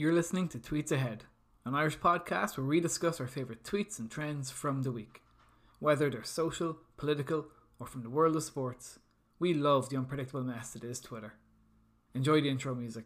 You're listening to Tweets Ahead, an Irish podcast where we discuss our favourite tweets and trends from the week. Whether they're social, political, or from the world of sports, we love the unpredictable mess that is Twitter. Enjoy the intro music.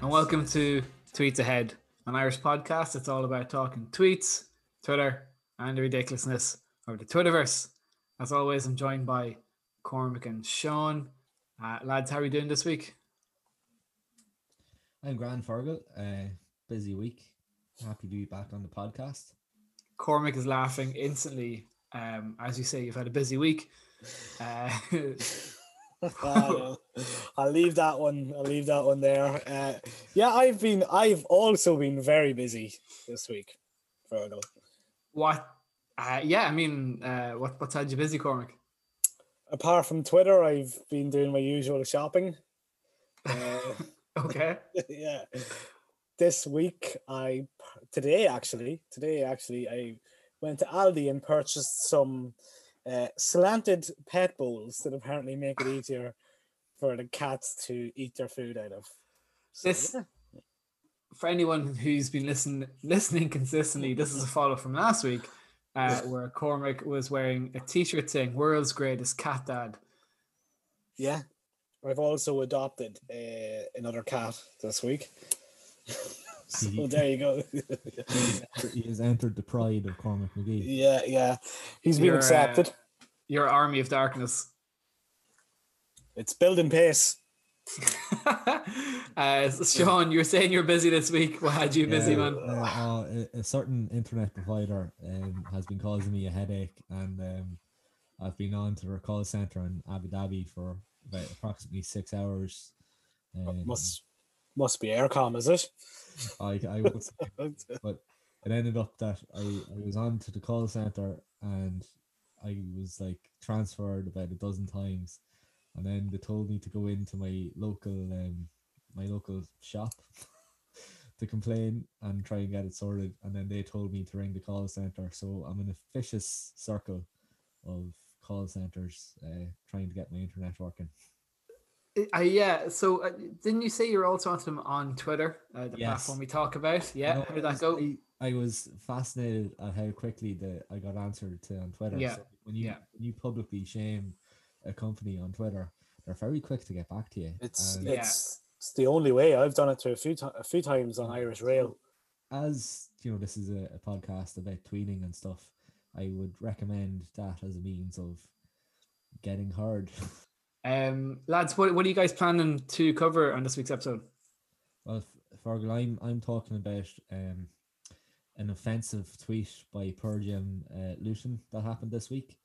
Welcome to Tweets Ahead, an Irish podcast that's all about talking tweets, Twitter, and the ridiculousness of the Twitterverse. As always, I'm joined by Cormac and Sean. Lads, how are you doing this week? I'm grand, Fergal. Busy week. Happy to be back on the podcast. Cormac is laughing instantly. As you say, you've had a busy week. I'll leave that one there. I've also been very busy this week. What's had you busy, Cormac? Apart from Twitter, I've been doing my usual shopping. Okay. Yeah. This week, today actually, I went to Aldi and purchased some slanted pet bowls that apparently make it easier for the cats to eat their food out of. For anyone who's been listening consistently, this is a follow-up from last week where Cormac was wearing a t-shirt saying "World's Greatest Cat Dad." Yeah, I've also adopted another cat this week. So there you go. He has entered the pride of Cormac McGee. Yeah. He's been accepted. Your army of darkness. It's building pace. Sean, you were saying you're busy this week. What had you busy, man? A certain internet provider has been causing me a headache, and I've been on to their call centre in Abu Dhabi for about approximately 6 hours. Must be Aircom, is it? I would say, but it ended up that I was on to the call centre and I was like transferred about a dozen times, and then they told me to go into my local shop to complain and try and get it sorted, and then they told me to ring the call centre. So I'm in a vicious circle of call centres trying to get my internet working. So didn't you say you're also on them on Twitter, the platform we talk about? Yeah, no, how did that go? I was fascinated at how quickly I got answered to on Twitter. Yeah. So when you publicly shame a company on Twitter, they're very quick to get back to you. It's the only way. I've done it to a few times on Irish Rail. As you know, this is a podcast about tweeting and stuff. I would recommend that as a means of getting heard. Lads, what are you guys planning to cover on this week's episode? Well, Fergal, I'm talking about an offensive tweet by Pure Gym Luton that happened this week,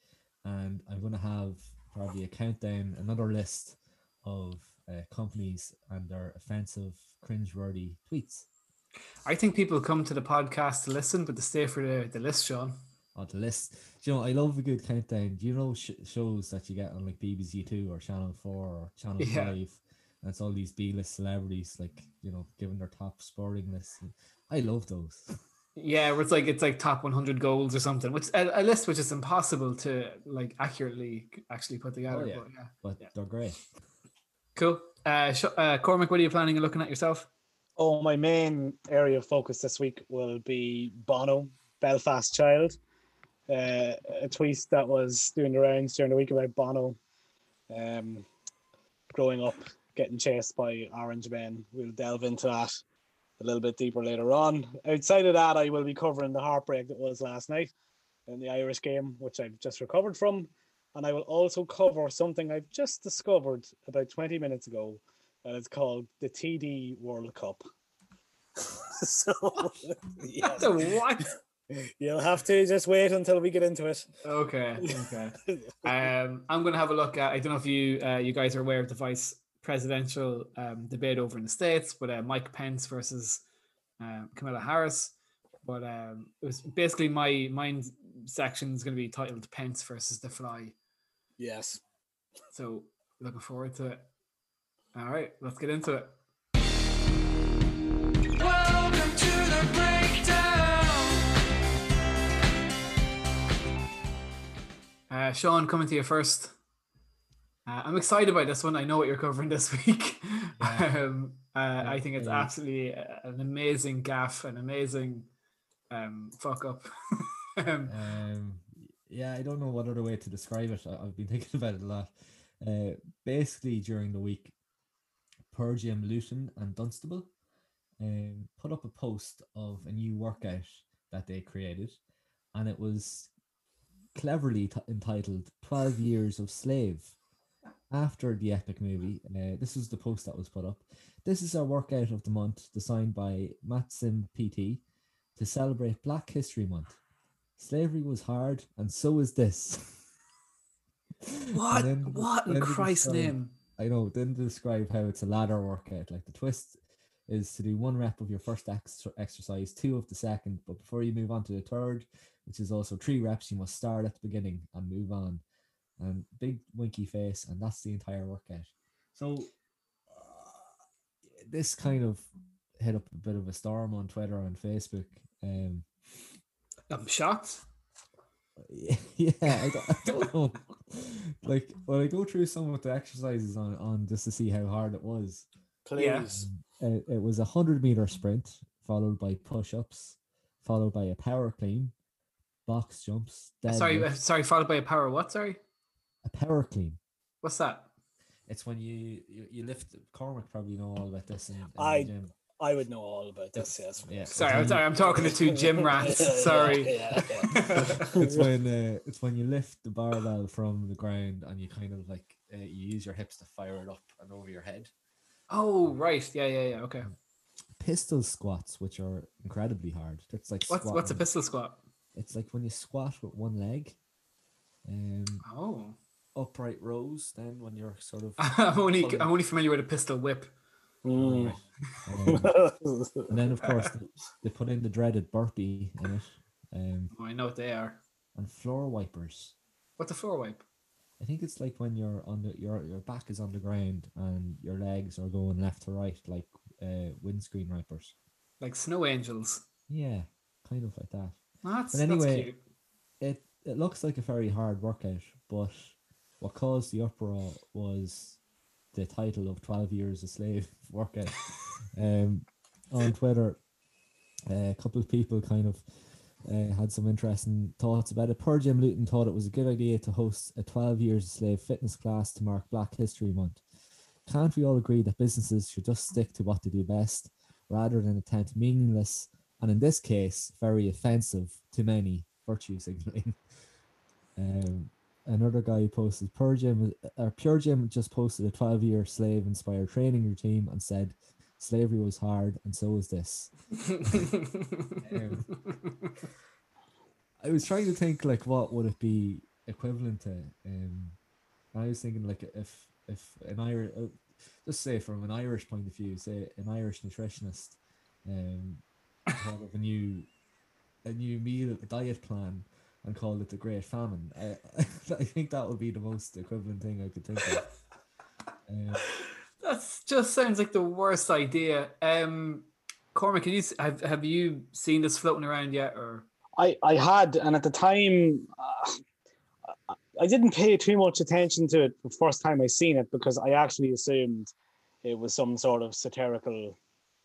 and I'm going to have probably a countdown, another list of companies and their offensive, cringeworthy tweets. I think people come to the podcast to listen, but they stay for the list, Sean. On the list. Do you know, I love a good countdown. Do you know shows that you get on like BBC Two or Channel 4 or Channel 5? And it's all these B-list celebrities, like, you know, giving their top sporting lists. I love those. Yeah, where it's like top 100 goals or something, which a list which is impossible to like accurately actually put together. But they're great. Cool. Cormac, what are you planning on looking at yourself? Oh, my main area of focus this week will be Bono, Belfast Child. A tweet that was doing the rounds during the week about Bono growing up, getting chased by orange men. We'll delve into that a little bit deeper later on. Outside of that, I will be covering the heartbreak that was last night in the Irish game, which I've just recovered from, and I will also cover something I've just discovered about 20 minutes ago, and it's called the TD World Cup. So, yeah. What? You'll have to just wait until we get into it. Okay. I'm going to have a look at, I don't know if you guys are aware of the vice presidential debate over in the States, but Mike Pence versus Kamala Harris. But it was basically my mind section is going to be titled Pence versus The Fly. Yes. So looking forward to it. All right, let's get into it. Welcome to the breakdown. Sean, coming to you first. I'm excited by this one. I know what you're covering this week. Yeah. I think it's absolutely an amazing gaffe, an amazing fuck up. Yeah, I don't know what other way to describe it. I've been thinking about it a lot. Basically, during the week, Pure Gym Luton and Dunstable put up a post of a new workout that they created, and it was cleverly entitled 12 Years of Slave after the epic movie. This is the post that was put up. This is our workout of the month, designed by MatSim PT to celebrate Black History Month. Slavery was hard, and so is this. What? What in Christ's name? I know. Then to describe how it's a ladder workout. Like, the twist is to do one rep of your first exercise, two of the second, but before you move on to the third, which is also three reps, you must start at the beginning and move on. And big winky face, and that's the entire workout. So this kind of hit up a bit of a storm on Twitter and Facebook. I'm shocked. Yeah, I don't know. Like, when I go through some of the exercises on just to see how hard it was. Please. It was a 100-meter sprint, followed by push-ups, followed by a power clean, box jumps. Sorry, followed by a power what? Sorry, a power clean. What's that? It's when you lift. Cormac probably know all about this. In the gym. I would know all about this. Yes. Yeah. Sorry, I'm talking to two gym rats. Sorry. Yeah. It's when you lift the barbell from the ground and you kind of like you use your hips to fire it up and over your head. Oh right, yeah. Okay. Pistol squats, which are incredibly hard. It's like what's a pistol squat? It's like when you squat with one leg. Upright rows. Then when you're sort of, I'm only familiar with a pistol whip. Mm. And then of course they put in the dreaded burpee in it. I know what they are. And floor wipers. What's a floor wipe? I think it's like when you're on the your back is on the ground and your legs are going left to right, like windscreen wipers, like snow angels. Yeah, kind of like that. But anyway, that's cute. It looks like a very hard workout, but what caused the uproar was the title of 12 Years a Slave workout. On Twitter, a couple of people kind of had some interesting thoughts about it. Pure Gym Luton thought it was a good idea to host a 12 Years a Slave fitness class to mark Black History Month. Can't we all agree that businesses should just stick to what they do best rather than attempt meaningless and, in this case, very offensive to many virtue signaling? Another guy posted, Pure Gym just posted a 12-year slave-inspired training routine and said, slavery was hard, and so was this. I was trying to think, like, what would it be equivalent to? I was thinking, like, if an Irish, just say from an Irish point of view, say an Irish nutritionist thought of a new meal, a diet plan, and called it the Great Famine. I think that would be the most equivalent thing I could think of. That just sounds like the worst idea. Cormac, can you have you seen this floating around yet? Or I had, and at the time, I didn't pay too much attention to it the first time I seen it because I actually assumed it was some sort of satirical.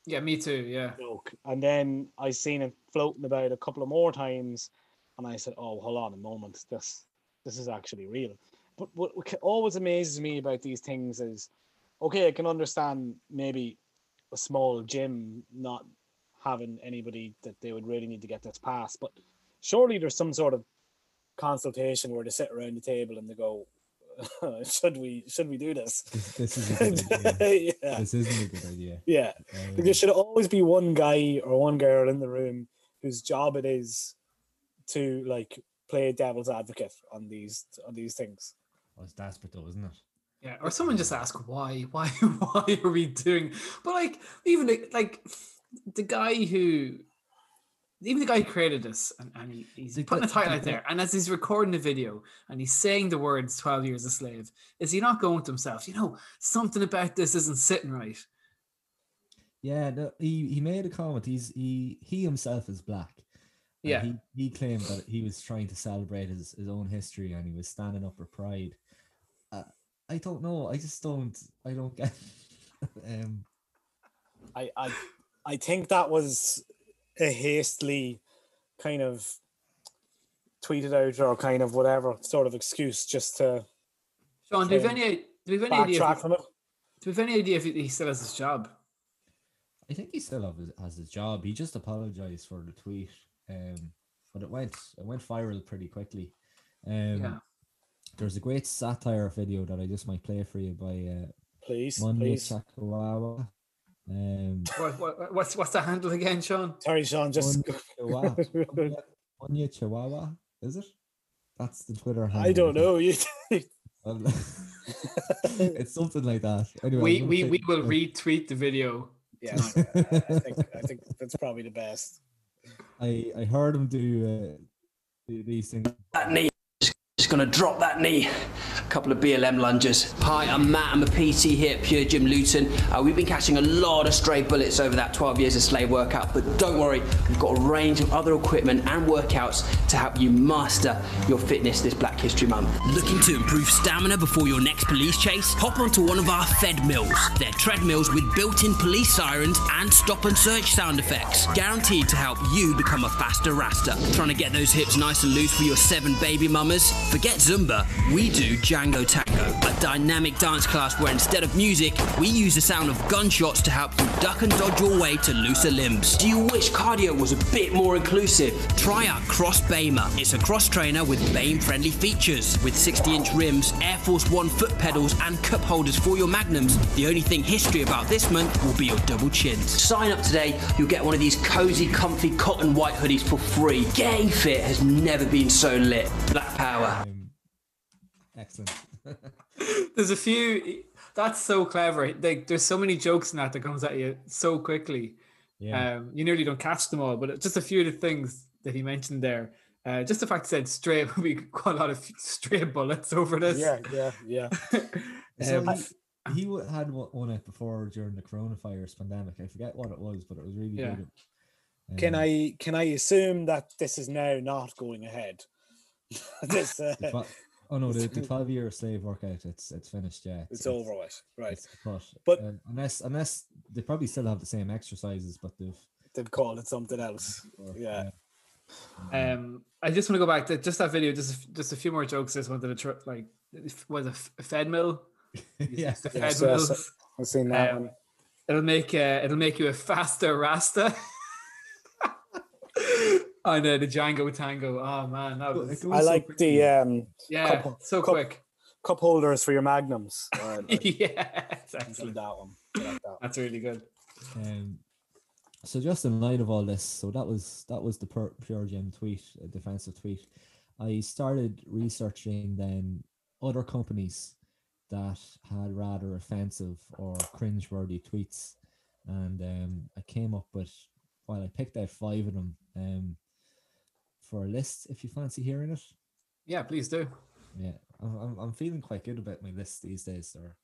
Yeah, me too. Yeah. Joke. And then I seen it floating about a couple of more times. And I said, "Oh, hold on a moment. This is actually real." But what always amazes me about these things is, okay, I can understand maybe a small gym not having anybody that they would really need to get this past, but surely there's some sort of consultation where they sit around the table and they go, "Should we do this? This is a good idea. Yeah. This isn't a good idea." Yeah, there should always be one guy or one girl in the room whose job it is to like play devil's advocate on these things. Well, it's desperate though, isn't it? Yeah, or someone just ask why are we doing? But like, even like the guy who created this, and he's putting a title out there, and as he's recording the video and he's saying the words 12 years a slave, is he not going to himself, something about this isn't sitting right? Yeah, no, he made a comment. He himself is black. Yeah. He claimed that he was trying to celebrate his own history and he was standing up for pride. I don't know. I just don't get it. I think that was a hastily kind of tweeted out or kind of whatever sort of excuse just to. Sean, do we have any idea if he still has his job? I think he still has his job. He just apologized for the tweet, but it went viral pretty quickly. Yeah. There's a great satire video that I just might play for you by please. Sakawa. What's the handle again, Sean? Sorry, Sean, just Monya Chihuahua, is it? That's the Twitter handle. I don't know. It's something like that. Anyway, we will retweet the video. Yeah, I think that's probably the best. I heard him do these things. That knee, just gonna drop that knee. A couple of BLM lunges. Hi, I'm Matt. I'm a PT here at Pure Gym Luton. We've been catching a lot of stray bullets over that 12 years of slave workout, but don't worry, we've got a range of other equipment and workouts to help you master your fitness this Black History Month. Looking to improve stamina before your next police chase? Hop onto one of our Fed Mills. They're treadmills with built-in police sirens and stop and search sound effects, guaranteed to help you become a faster rasta. Trying to get those hips nice and loose for your 7 baby mamas? Forget Zumba, we do Django Tango, a dynamic dance class where instead of music, we use the sound of gunshots to help you duck and dodge your way to looser limbs. Do you wish cardio was a bit more inclusive? Try out Cross Bamer. It's a cross trainer with BAME-friendly features. With 60-inch rims, Air Force 1 foot pedals and cup holders for your magnums, the only thing history about this month will be your double chins. Sign up today, you'll get one of these cozy, comfy cotton white hoodies for free. Getting fit has never been so lit. Black power. Excellent. There's a few. That's so clever. Like, there's so many jokes in that comes at you so quickly. Yeah. You nearly don't catch them all, but just a few of the things that he mentioned there. Just the fact he said stray, we got a lot of stray bullets over this. Yeah. So he had one out before during the coronavirus pandemic. I forget what it was, but it was really good. Can I assume that this is now not going ahead? Oh no, the 12-year slave workout, it's finished, yeah. It's over with, right. But unless they probably still have the same exercises, but they've called it something else. Yeah. I just want to go back to just that video, just a few more jokes. I just wanted to a Fed Mill? Yes, the Fed Mills. I've seen that one. It'll make you a faster rasta. I know, the Django Tango. Oh man, that was cup holders for your magnums. Yeah, exactly. That's really good. So just in light of all this, so that was the Pure Gym tweet, defensive tweet. I started researching then other companies that had rather offensive or cringeworthy tweets, and I came up with, I picked out 5 of them. For a list, if you fancy hearing it. Yeah, please do. Yeah, I'm feeling quite good about my list these days, sir.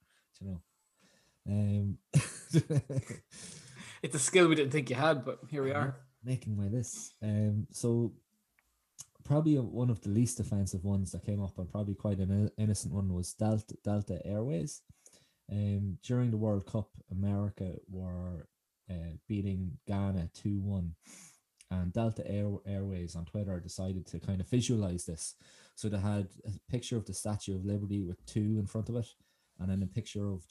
It's a skill we didn't think you had, but here we are. Making my list. So probably one of the least offensive ones that came up, and probably quite an innocent one, was Delta Airways. During the World Cup, America were beating Ghana 2-1. And Delta Airways on Twitter decided to kind of visualize this. So they had a picture of the Statue of Liberty with 2 in front of it, and then a picture of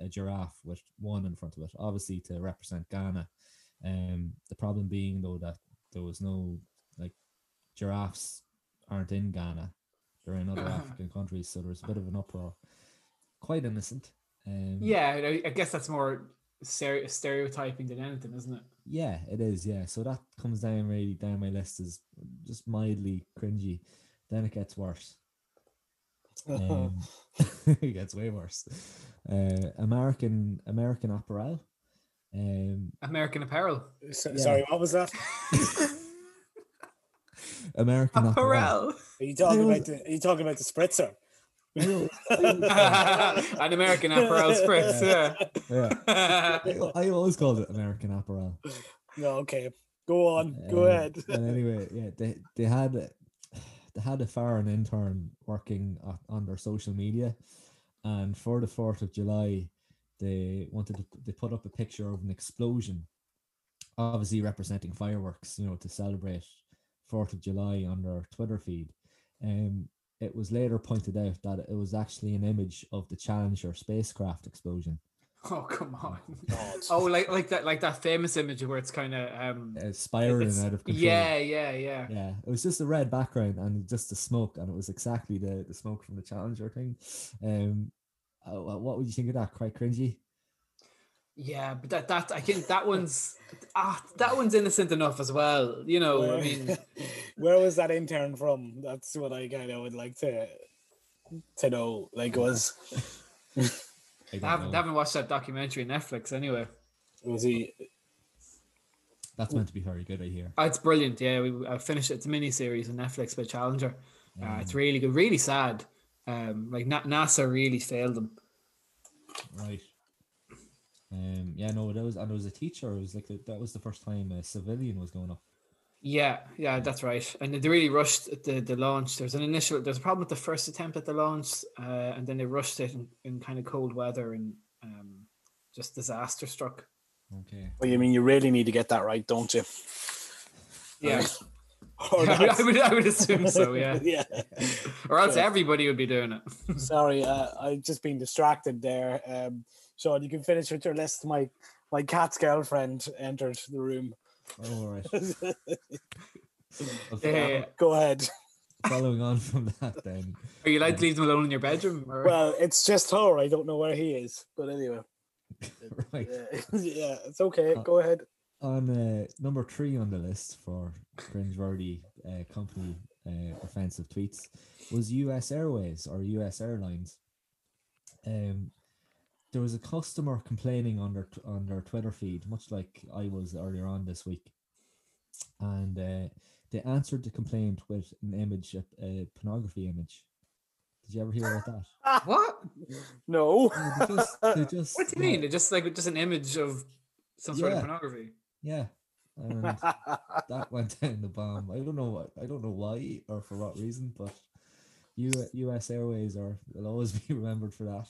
a giraffe with 1 in front of it, obviously to represent Ghana. The problem being, though, that there was no, giraffes aren't in Ghana. They're in other African countries, so there was a bit of an uproar. Quite innocent. I guess that's more stereotyping than anything, isn't it? Yeah, it is. Yeah, so that comes down really down my list as just mildly cringy. Then it gets worse. It gets way worse. American Apparel. American Apparel. Sorry, what was that? American Apparel. Are you talking about the spritzer? An American Apparel spritz. Yeah. I always called it American Apparel. No, okay. Go on. Go ahead. And anyway, yeah, they had a foreign intern working on their social media, and for the 4th of July, they put up a picture of an explosion, obviously representing fireworks, you know, to celebrate 4th of July on their Twitter feed. It was later pointed out that it was actually an image of the Challenger spacecraft explosion. Oh, come on. God. Oh, like that famous image where it's kind of spiraling out of control. Yeah. It was just a red background and just the smoke, and it was exactly the smoke from the Challenger thing. What would you think of that? Quite cringy. Yeah, but that I think that one's innocent enough as well. You know, I mean, where was that intern from? That's what I kind of would like to know. Like, was I haven't watched that documentary on Netflix anyway. Was he? That's meant to be very good, I hear. Oh, it's brilliant. Yeah, I finished it. It's a mini series on Netflix by Challenger. It's really good. Really sad. Like NASA really failed them. Right. Yeah, no, that was, and it was a teacher. It was like that was the first time a civilian was going up. Yeah, that's right. And they really rushed the launch. There's a problem with the first attempt at the launch, and then they rushed it in kind of cold weather and just disaster struck. Okay. Well, you mean you really need to get that right, don't you? Yeah. I would assume so, yeah. Yeah. Or else everybody would be doing it. Sorry, I've just been distracted there. Sean, you can finish with your list. My cat's girlfriend entered the room. Oh, all right. Go ahead. Following on from that, then. Are you allowed to leave them alone in your bedroom? Or? Well, it's just her. I don't know where he is. But anyway. Right. Yeah, it's okay. Go ahead. On number 3 on the list for cringeworthy company offensive tweets was U.S. Airways or U.S. Airlines. There was a customer complaining on their Twitter feed, much like I was earlier on this week, and they answered the complaint with an image, a pornography image. Did you ever hear about that? What? No. They just, what do you mean? They're just an image of some sort of pornography. Yeah, and that went down the bomb. I don't know why or for what reason, but U.S. Airways will always be remembered for that.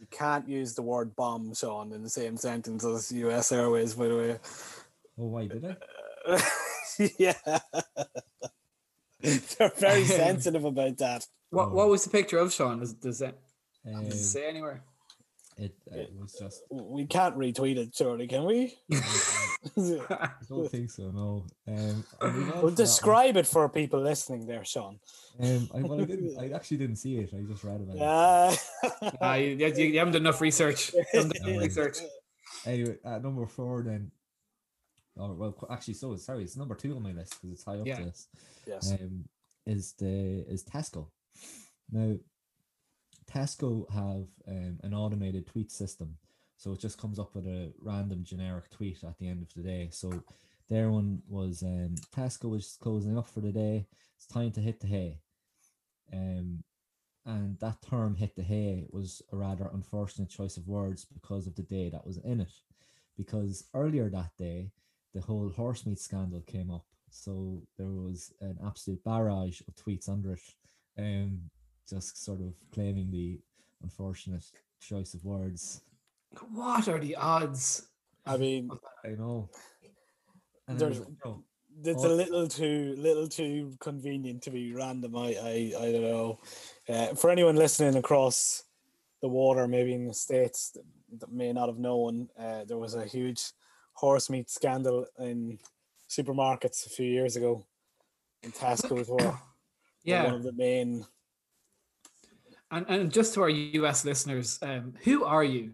You can't use the word bomb, Sean, in the same sentence as US Airways, by the way. Oh, why did I? Yeah. They're very sensitive about that. What was the picture of, Sean? Does it say anywhere? It was just... We can't retweet it, surely, can we? I don't think so, no. We'll describe it for people listening there, Sean. I actually didn't see it. I just read about it. You haven't done enough research. Anyway, at number 4 then. Oh, well, actually, it's number 2 on my list because it's high up to this. Yes. Is Tesco. Now, Tesco have an automated tweet system, so it just comes up with a random generic tweet at the end of the day. So their one was Tesco is closing up for the day, it's time to hit the hay, and that term hit the hay was a rather unfortunate choice of words because of the day that was in it, because earlier that day the whole horse meat scandal came up, so there was an absolute barrage of tweets under it, just sort of claiming the unfortunate choice of words. What are the odds? I mean, I know. It's a little too convenient to be random. I don't know. For anyone listening across the water, maybe in the States, that may not have known, there was a huge horse meat scandal in supermarkets a few years ago. In Tesco as well. Yeah. One of the main... And just to our US listeners, who are you?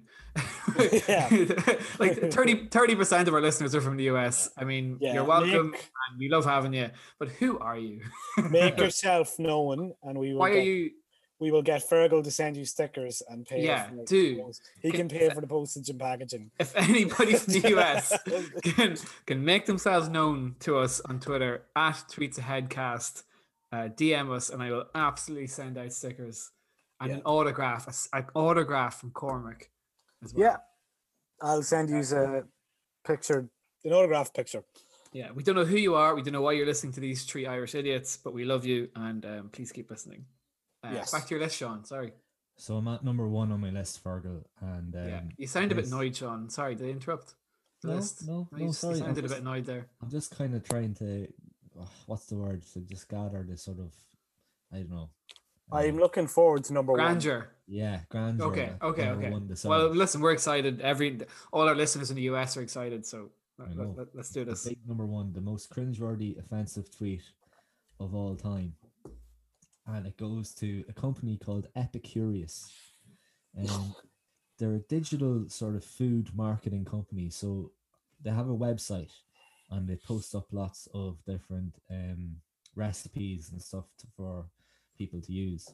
Like 30% of our listeners are from the US. I mean, you're welcome, and we love having you. But who are you? Make yourself known, and we will. We will get Fergal to send you stickers and pay. Yeah, do. He can pay for the postage and packaging. If anybody from the US can make themselves known to us on Twitter @tweetsaheadcast, DM us, and I will absolutely send out stickers and an autograph, an autograph from Cormac as well. Yeah, I'll send you a picture, an autograph picture. Yeah, we don't know who you are. We don't know why you're listening to these three Irish idiots, but we love you, and please keep listening. Yes. Back to your list, Sean. Sorry. So I'm at number one on my list, Fergal. And you sound a bit annoyed, Sean. Sorry, did I interrupt the list? No, sorry. You sounded a bit annoyed there. I'm just kind of trying to, what's the word? To just gather this sort of, I don't know. I'm looking forward to number one. Grandeur. Yeah, grandeur. Okay. Well, listen, we're excited. All our listeners in the US are excited, so let's do this. Big number one, the most cringeworthy, offensive tweet of all time. And it goes to a company called Epicurious. They're a digital sort of food marketing company. So they have a website and they post up lots of different recipes and stuff for people to use.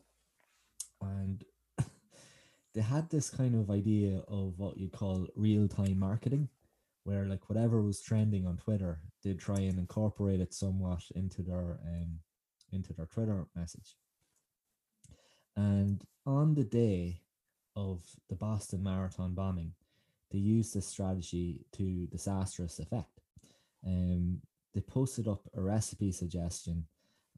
And they had this kind of idea of what you call real-time marketing, where like whatever was trending on Twitter, they'd try and incorporate it somewhat into their Twitter message. And on the day of the Boston Marathon bombing, they used this strategy to disastrous effect. They posted up a recipe suggestion,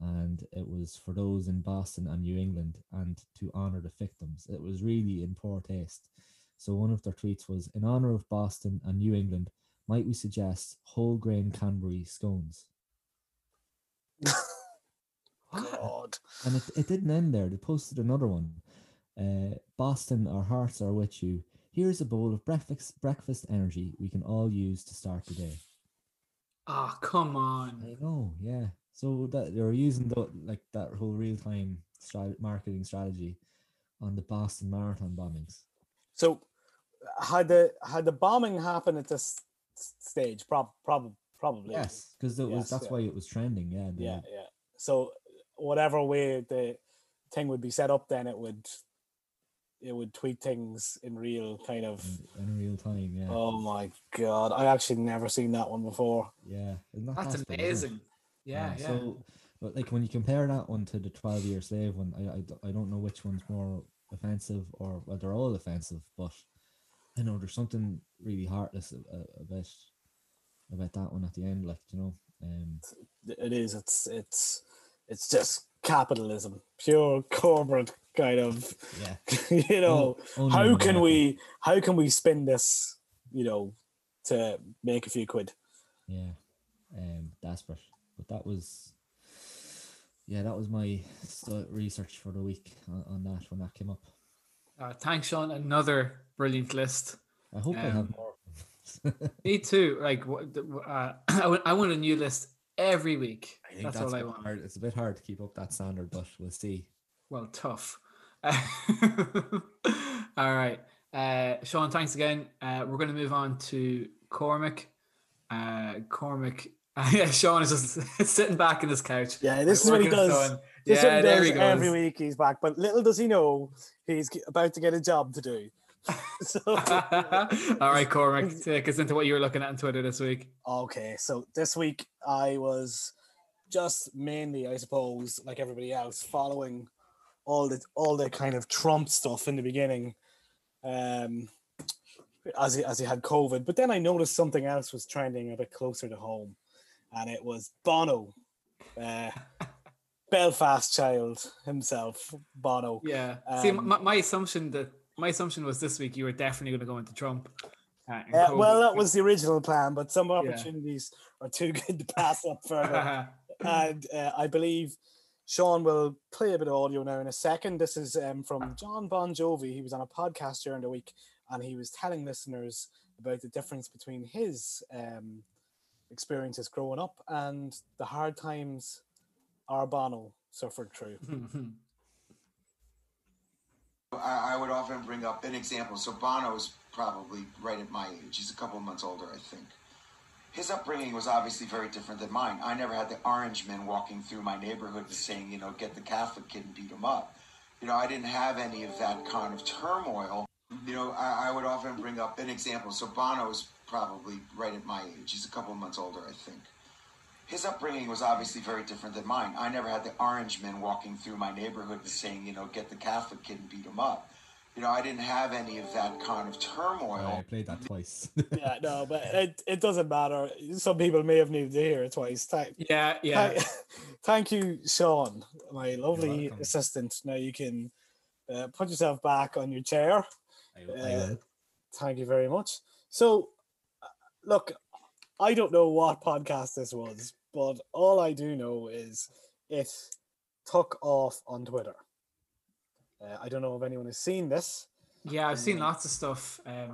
and it was for those in Boston and New England, and to honor the victims. It was really in poor taste. So one of their tweets was, in honor of Boston and New England, might we suggest whole grain Canterbury scones? God. And it didn't end there. They posted another one. Boston, our hearts are with you. Here's a bowl of breakfast energy we can all use to start the day. Ah, oh, come on. I know, yeah. So that they were using that whole real-time marketing strategy on the Boston Marathon bombings. So had the bombing happened at this stage? Probably. Yes, because that's why it was trending. Yeah. So whatever way the thing would be set up, then it would tweet things in real kind of in real time. Yeah. Oh my God, I actually never seen that one before. Yeah, that's amazing. Yeah. So, but like when you compare that one to the 12 Year Slave one, I don't know which one's more offensive, or well, they're all offensive, but I know there's something really heartless about that one at the end, like, you know. It is. It's just capitalism, pure corporate kind of. Yeah. You know, how can we spin this, you know, to make a few quid? Yeah. Desperate. But that was my research for the week on that when that came up. Thanks, Sean. Another brilliant list. I hope I have more. Me too. Like, I want a new list every week. I think that's all I want. Hard. It's a bit hard to keep up that standard, but we'll see. Well, tough. All right, Sean. Thanks again. We're going to move on to Cormac. Sean is just sitting back in his couch. Yeah, this is what he does. There he goes. Every week he's back, but little does he know he's about to get a job to do. All right, Cormac, take us into what you were looking at on Twitter this week. Okay, so this week I was just mainly, I suppose, like everybody else, following all the kind of Trump stuff in the beginning, as he had COVID. But then I noticed something else was trending a bit closer to home, and it was Bono, Belfast Child himself, Bono. Yeah. See, my assumption that. My assumption was this week you were definitely going to go into Trump. Well, that was the original plan, but some opportunities are too good to pass up further. And I believe Sean will play a bit of audio now in a second. This is from Jon Bon Jovi. He was on a podcast during the week, and he was telling listeners about the difference between his experiences growing up and the hard times our Bono suffered through. I would often bring up an example. So Bono is probably right at my age. He's a couple of months older, I think. His upbringing was obviously very different than mine. I never had the orange men walking through my neighborhood and saying, you know, get the Catholic kid and beat him up. You know, I didn't have any of that kind of turmoil. You know, I would often bring up an example. So Bono is probably right at my age. He's a couple of months older, I think. His upbringing was obviously very different than mine. I never had the orange men walking through my neighborhood and saying, you know, get the Catholic kid and beat him up. You know, I didn't have any of that kind of turmoil. I played that twice. Yeah, no, but it doesn't matter. Some people may have needed to hear it twice. Thank you, Sean, my lovely assistant. Now you can put yourself back on your chair. I will. Thank you very much. So, look, I don't know what podcast this was, but all I do know is it took off on Twitter. I don't know if anyone has seen this. Yeah, I've seen lots of stuff. I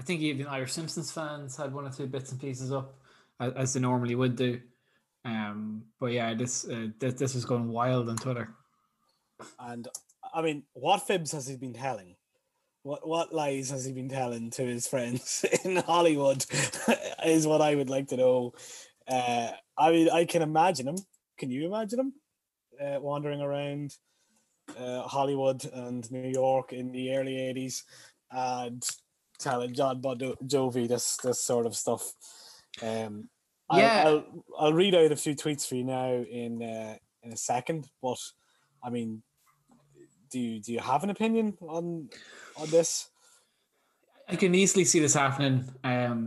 think even Irish Simpsons fans had one or two bits and pieces up, as they normally would do. But yeah, this is going wild on Twitter. And I mean, what fibs has he been telling? What lies has he been telling to his friends in Hollywood? Is what I would like to know. I mean, I can imagine him. Can you imagine him wandering around Hollywood and New York in the early 80s and telling Jon Bon Jovi this sort of stuff? I'll read out a few tweets for you now in a second, but I mean, do you have an opinion on this? I can easily see this happening.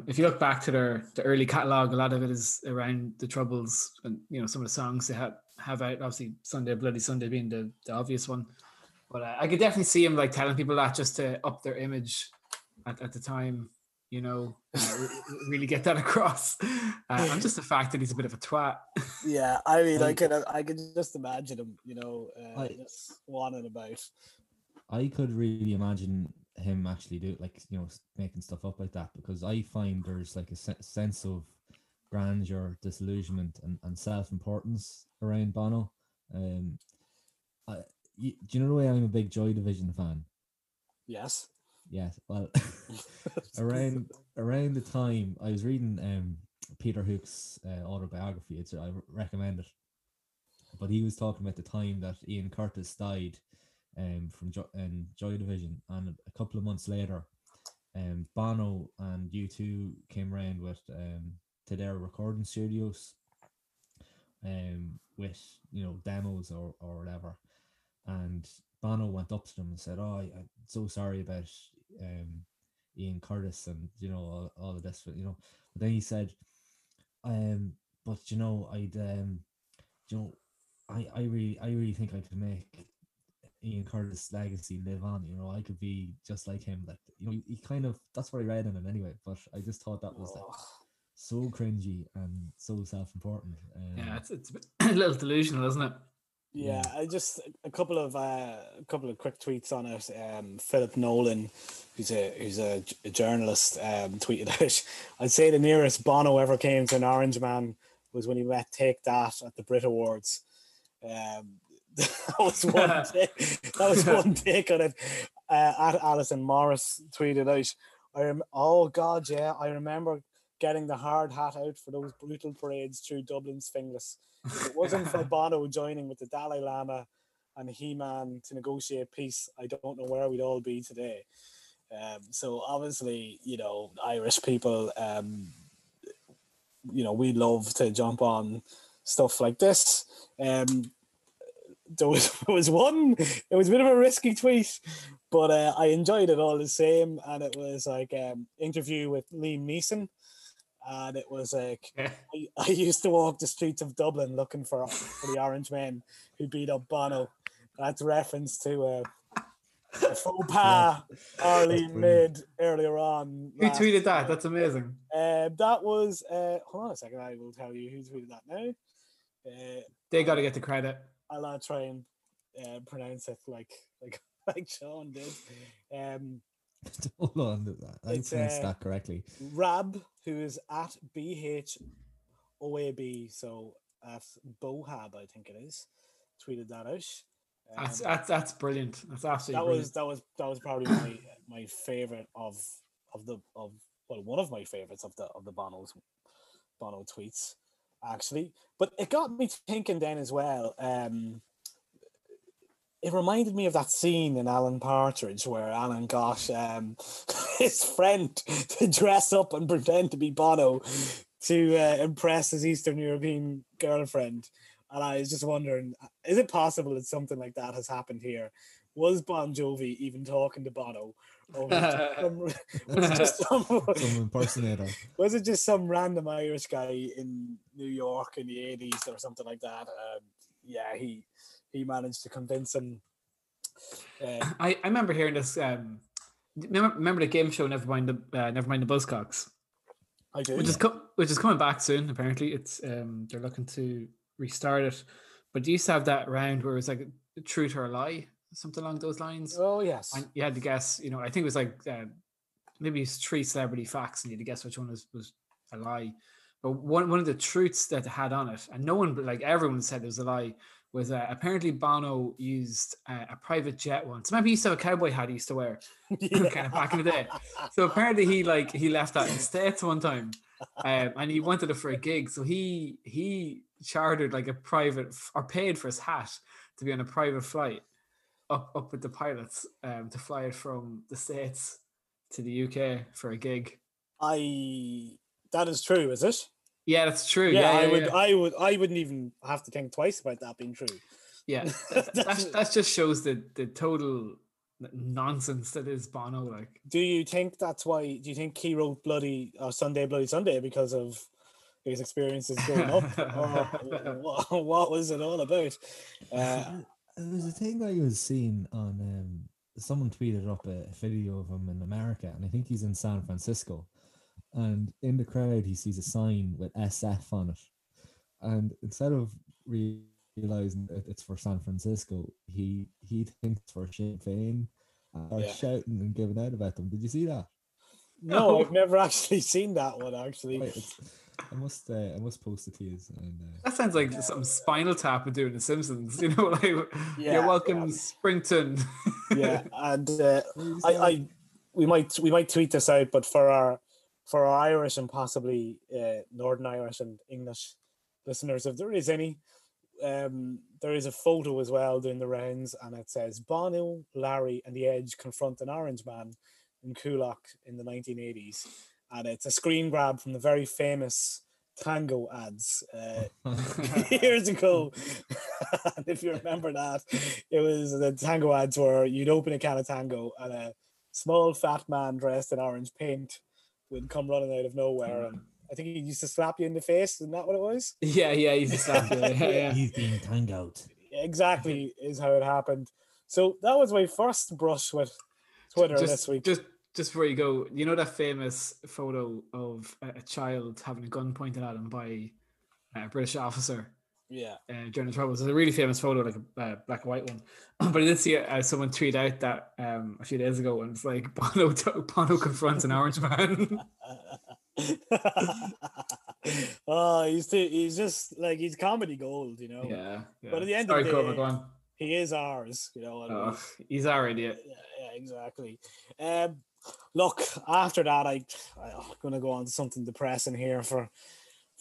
If you look back to the early catalogue, a lot of it is around the Troubles, and you know, some of the songs they have out, obviously Sunday Bloody Sunday being the obvious one, but I could definitely see him like telling people that just to up their image at the time, you know, really get that across. Just the fact that he's a bit of a twat. Yeah, I mean, I can just imagine him, you know, just wanting about. I could really imagine him actually do it, like, you know, making stuff up like that, because I find there's like a sense of grandeur, disillusionment, and self-importance around Bono. Do you know the way I'm a big Joy Division fan? Yes. Yes. Well, around the time I was reading Peter Hook's autobiography, I recommend it. But he was talking about the time that Ian Curtis died from Joy Division, and a couple of months later, Bono and U2 came around with to their recording studios, with, you know, demos or whatever, and Bono went up to them and said, I'm so sorry about Ian Curtis and, you know, all of this, you know. But then he said, but you know, I really think I could make Ian Curtis' legacy live on, you know. I could be just like him, like, you know. He kind of, that's what I read in him anyway, but I just thought that was like so cringy and so self-important. It's a little delusional, isn't it? Yeah, just a couple of quick tweets on it. Philip Nolan, who's a journalist, tweeted out, I'd say the nearest Bono ever came to an orange man was when he met Take That at the Brit Awards. That was one take. That was one take on it. At Alison Morris tweeted out, oh God, yeah, I remember getting the hard hat out for those brutal parades through Dublin's Finglas. If it wasn't for Bono joining with the Dalai Lama and He-Man to negotiate peace, I don't know where we'd all be today. So obviously, you know, Irish people, you know, we love to jump on stuff like this. There was one, it was a bit of a risky tweet, but I enjoyed it all the same. And it was like interview with Liam Neeson. And it was like, I used to walk the streets of Dublin looking for the orange men who beat up Bono. That's a reference to a faux pas Arlie made earlier on. Who tweeted that? That's amazing. That was, hold on a second, I will tell you who tweeted that now. They got to get the credit. I'll not try and pronounce it like Sean did. Hold on to that. I pronounced that correctly. Rab, who is at BHOAB, so at Bohab, I think it is, tweeted that out. That's brilliant. That's absolutely brilliant. That was probably my favorite one of my favorites of the Bono tweets, actually. But it got me thinking then as well. It reminded me of that scene in Alan Partridge where Alan got his friend to dress up and pretend to be Bono to impress his Eastern European girlfriend. And I was just wondering, is it possible that something like that has happened here? Was Bon Jovi even talking to Bono? Or was it just some impersonator? Was it just some random Irish guy in New York in the 80s or something like that? He managed to convince him. I remember hearing this. Remember the game show Nevermind the Buzzcocks? I do. Which is coming back soon, apparently. It's they're looking to restart it. But they used to have that round where it was like truth or lie, something along those lines. Oh, yes. And you had to guess, I think it was like maybe it's 3 celebrity facts and you had to guess which one was a lie. But one of the truths that they had on it, and no one, like everyone said it was a lie, was apparently Bono used a private jet once. Maybe he used to have a cowboy hat he used to wear kind of back in the day. So apparently he left that in the States one time and he wanted it for a gig. So he chartered like a private, or paid for his hat to be on a private flight up with the pilots to fly it from the States to the UK for a gig. That is true, is it? Yeah, that's true. I wouldn't even have to think twice about that being true. Yeah, that just shows the total nonsense that is Bono. Like, do you think that's why? Do you think he wrote Sunday Bloody Sunday because of his experiences growing up? Or what was it all about? There's a thing I was seeing on someone tweeted up a video of him in America, and I think he's in San Francisco. And in the crowd, he sees a sign with SF on it. And instead of realizing that it's for San Francisco, he thinks it's for Sinn Féin. Shouting and giving out about them. Did you see that? No, I've never actually seen that one, actually. Right, I must post it to you. That sounds like some Spinal Tap would do in The Simpsons. You're welcome, Springton. Yeah, and we might tweet this out, but for our Irish and possibly Northern Irish and English listeners, if there is any, there is a photo as well doing the rounds, and it says Bono, Larry and the Edge confront an orange man in Coolock in the 1980s. And it's a screen grab from the very famous Tango ads years ago. And if you remember that, it was the Tango ads where you'd open a can of Tango and a small fat man dressed in orange paint would come running out of nowhere, and I think he used to slap you in the face. Isn't that what it was? Yeah, he used to slap you. Yeah. He's being tangoed. Exactly is how it happened. So that was my first brush with Twitter this week. Just before you go, that famous photo of a child having a gun pointed at him by a British officer. Yeah. During the troubles, it's a really famous photo, like a black and white one. But I did see someone tweet out that a few days ago, and it's like Bono confronts an orange man. Oh, he's just like he's comedy gold, Yeah. But at the end of the day, he is ours, he's our idiot. Yeah, exactly. Look, after that, I'm gonna go on to something depressing here for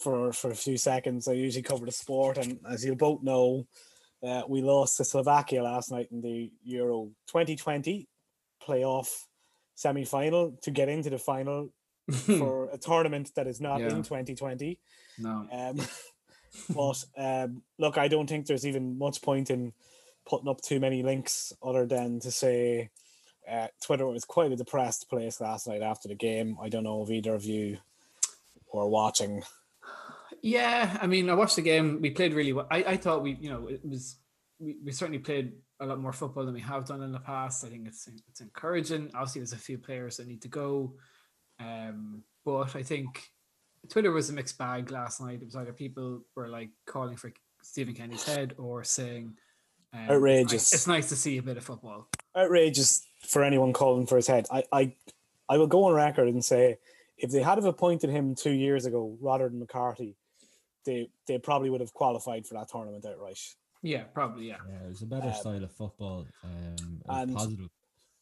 a few seconds. I usually cover the sport, and as you both know, we lost to Slovakia last night in the Euro 2020 playoff semi-final to get into the final for a tournament that is not in 2020. No. But look, I don't think there's even much point in putting up too many links other than to say Twitter was quite a depressed place last night after the game. I don't know if either of you were watching. Yeah, I mean, I watched the game. We played really well. I thought we certainly played a lot more football than we have done in the past. I think it's encouraging. Obviously, there's a few players that need to go, but I think Twitter was a mixed bag last night. It was either people were like calling for Stephen Kenny's head or saying outrageous. It's nice to see a bit of football. Outrageous for anyone calling for his head. I will go on record and say, if they had have appointed him 2 years ago rather than McCarthy, they probably would have qualified for that tournament outright. Yeah, probably, yeah. It was a better style of football. It was positive.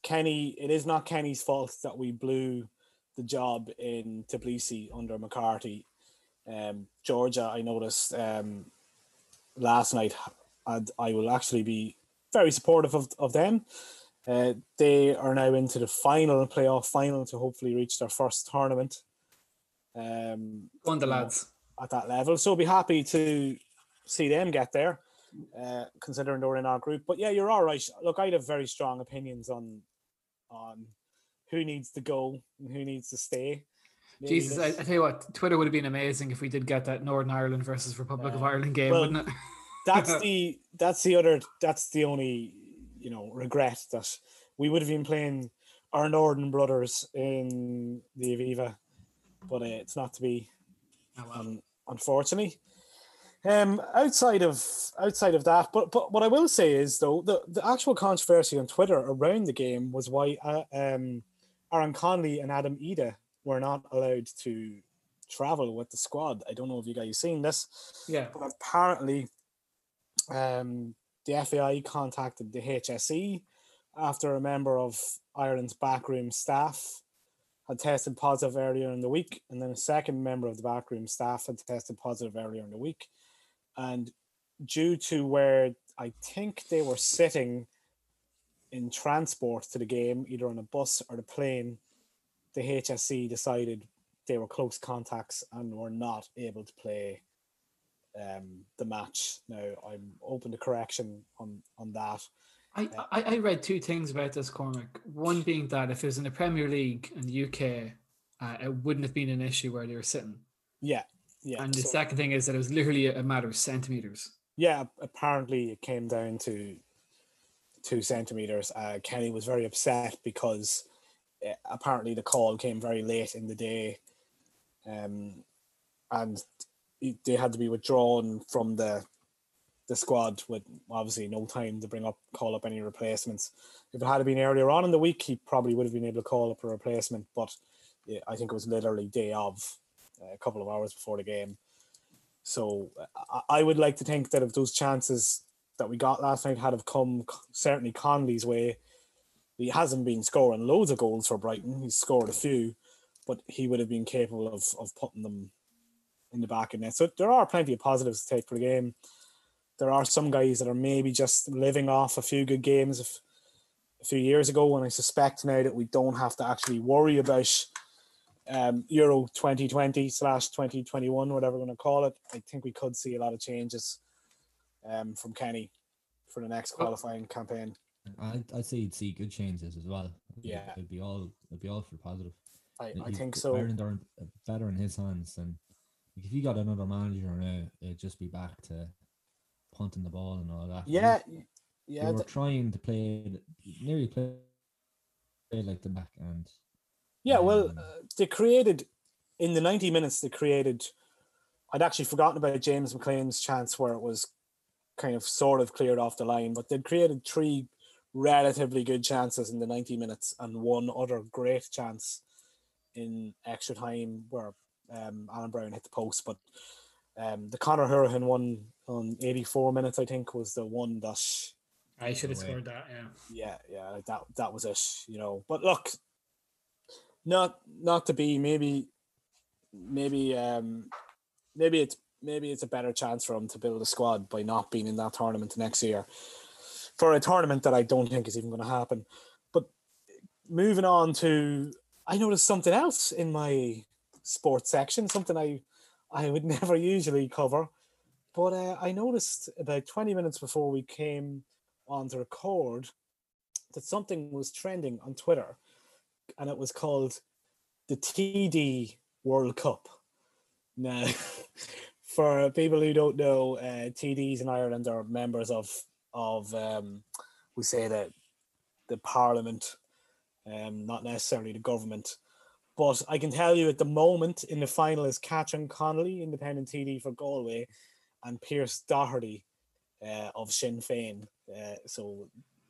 Kenny, it is not Kenny's fault that we blew the job in Tbilisi under McCarthy. Georgia, I noticed last night, and I will actually be very supportive of them. They are now into the playoff final to hopefully reach their first tournament. Go on the lads. At that level. So be happy to see them get there, considering they're in our group. But yeah, you're all right. Look, I'd have very strong opinions on who needs to go and who needs to stay. Maybe Jesus, I tell you what, Twitter would have been amazing if we did get that Northern Ireland versus Republic of Ireland game, wouldn't it? that's the only regret that we would have been playing our Northern brothers in the Aviva, but it's not to be, unfortunately. Outside of that, but what I will say is though the actual controversy on Twitter around the game was why Aaron Connolly and Adam Ida were not allowed to travel with the squad. I don't know if you guys have seen this, but apparently, the FAI contacted the HSE after a member of Ireland's backroom staff had tested positive earlier in the week, and then a second member of the backroom staff had tested positive earlier in the week. And due to where I think they were sitting in transport to the game, either on a bus or the plane, the HSC decided they were close contacts and were not able to play the match. Now, I'm open to correction on that. I read two things about this, Cormac. One being that if it was in the Premier League in the UK, it wouldn't have been an issue where they were sitting. Yeah. And the second thing is that it was literally a matter of centimetres. Yeah, apparently it came down to 2 centimetres. Kenny was very upset because apparently the call came very late in the day, and they had to be withdrawn from the squad with obviously no time to call up any replacements. If it had been earlier on in the week, he probably would have been able to call up a replacement, but I think it was literally day of, a couple of hours before the game. So I would like to think that if those chances that we got last night had have come certainly Connolly's way, he hasn't been scoring loads of goals for Brighton. He's scored a few, but he would have been capable of putting them in the back of net. So there are plenty of positives to take for the game. There are some guys that are maybe just living off a few good games of a few years ago, and I suspect now that we don't have to actually worry about Euro 2020/2021, whatever we're going to call it. I think we could see a lot of changes from Kenny for the next qualifying campaign. I'd say you'd see good changes as well. Yeah, it'd be all for positive. I think so. Ireland are better in his hands, and if you got another manager now, it'd just be back to punting the ball and all that. Yeah. They were trying to play like the back end. Yeah, well, they created in the 90 minutes. I'd actually forgotten about James McLean's chance where it was kind of sort of cleared off the line, but they'd created 3 relatively good chances in the 90 minutes and one other great chance in extra time where Alan Brown hit the post. But the Conor Hurahan one on 84 minutes, I think, was the one that I should have scored that. Yeah. Like that was it. But look, not to be maybe it's a better chance for him to build a squad by not being in that tournament next year, for a tournament that I don't think is even going to happen. But moving on to, I noticed something else in my sports section, something I would never usually cover. But I noticed about 20 minutes before we came on to record that something was trending on Twitter, and it was called the TD World Cup. Now, for people who don't know, TDs in Ireland are members of we say that the parliament, not necessarily the government. But I can tell you at the moment in the final is Catrin Connolly, independent TD for Galway, and Pearse Doherty of Sinn Féin. So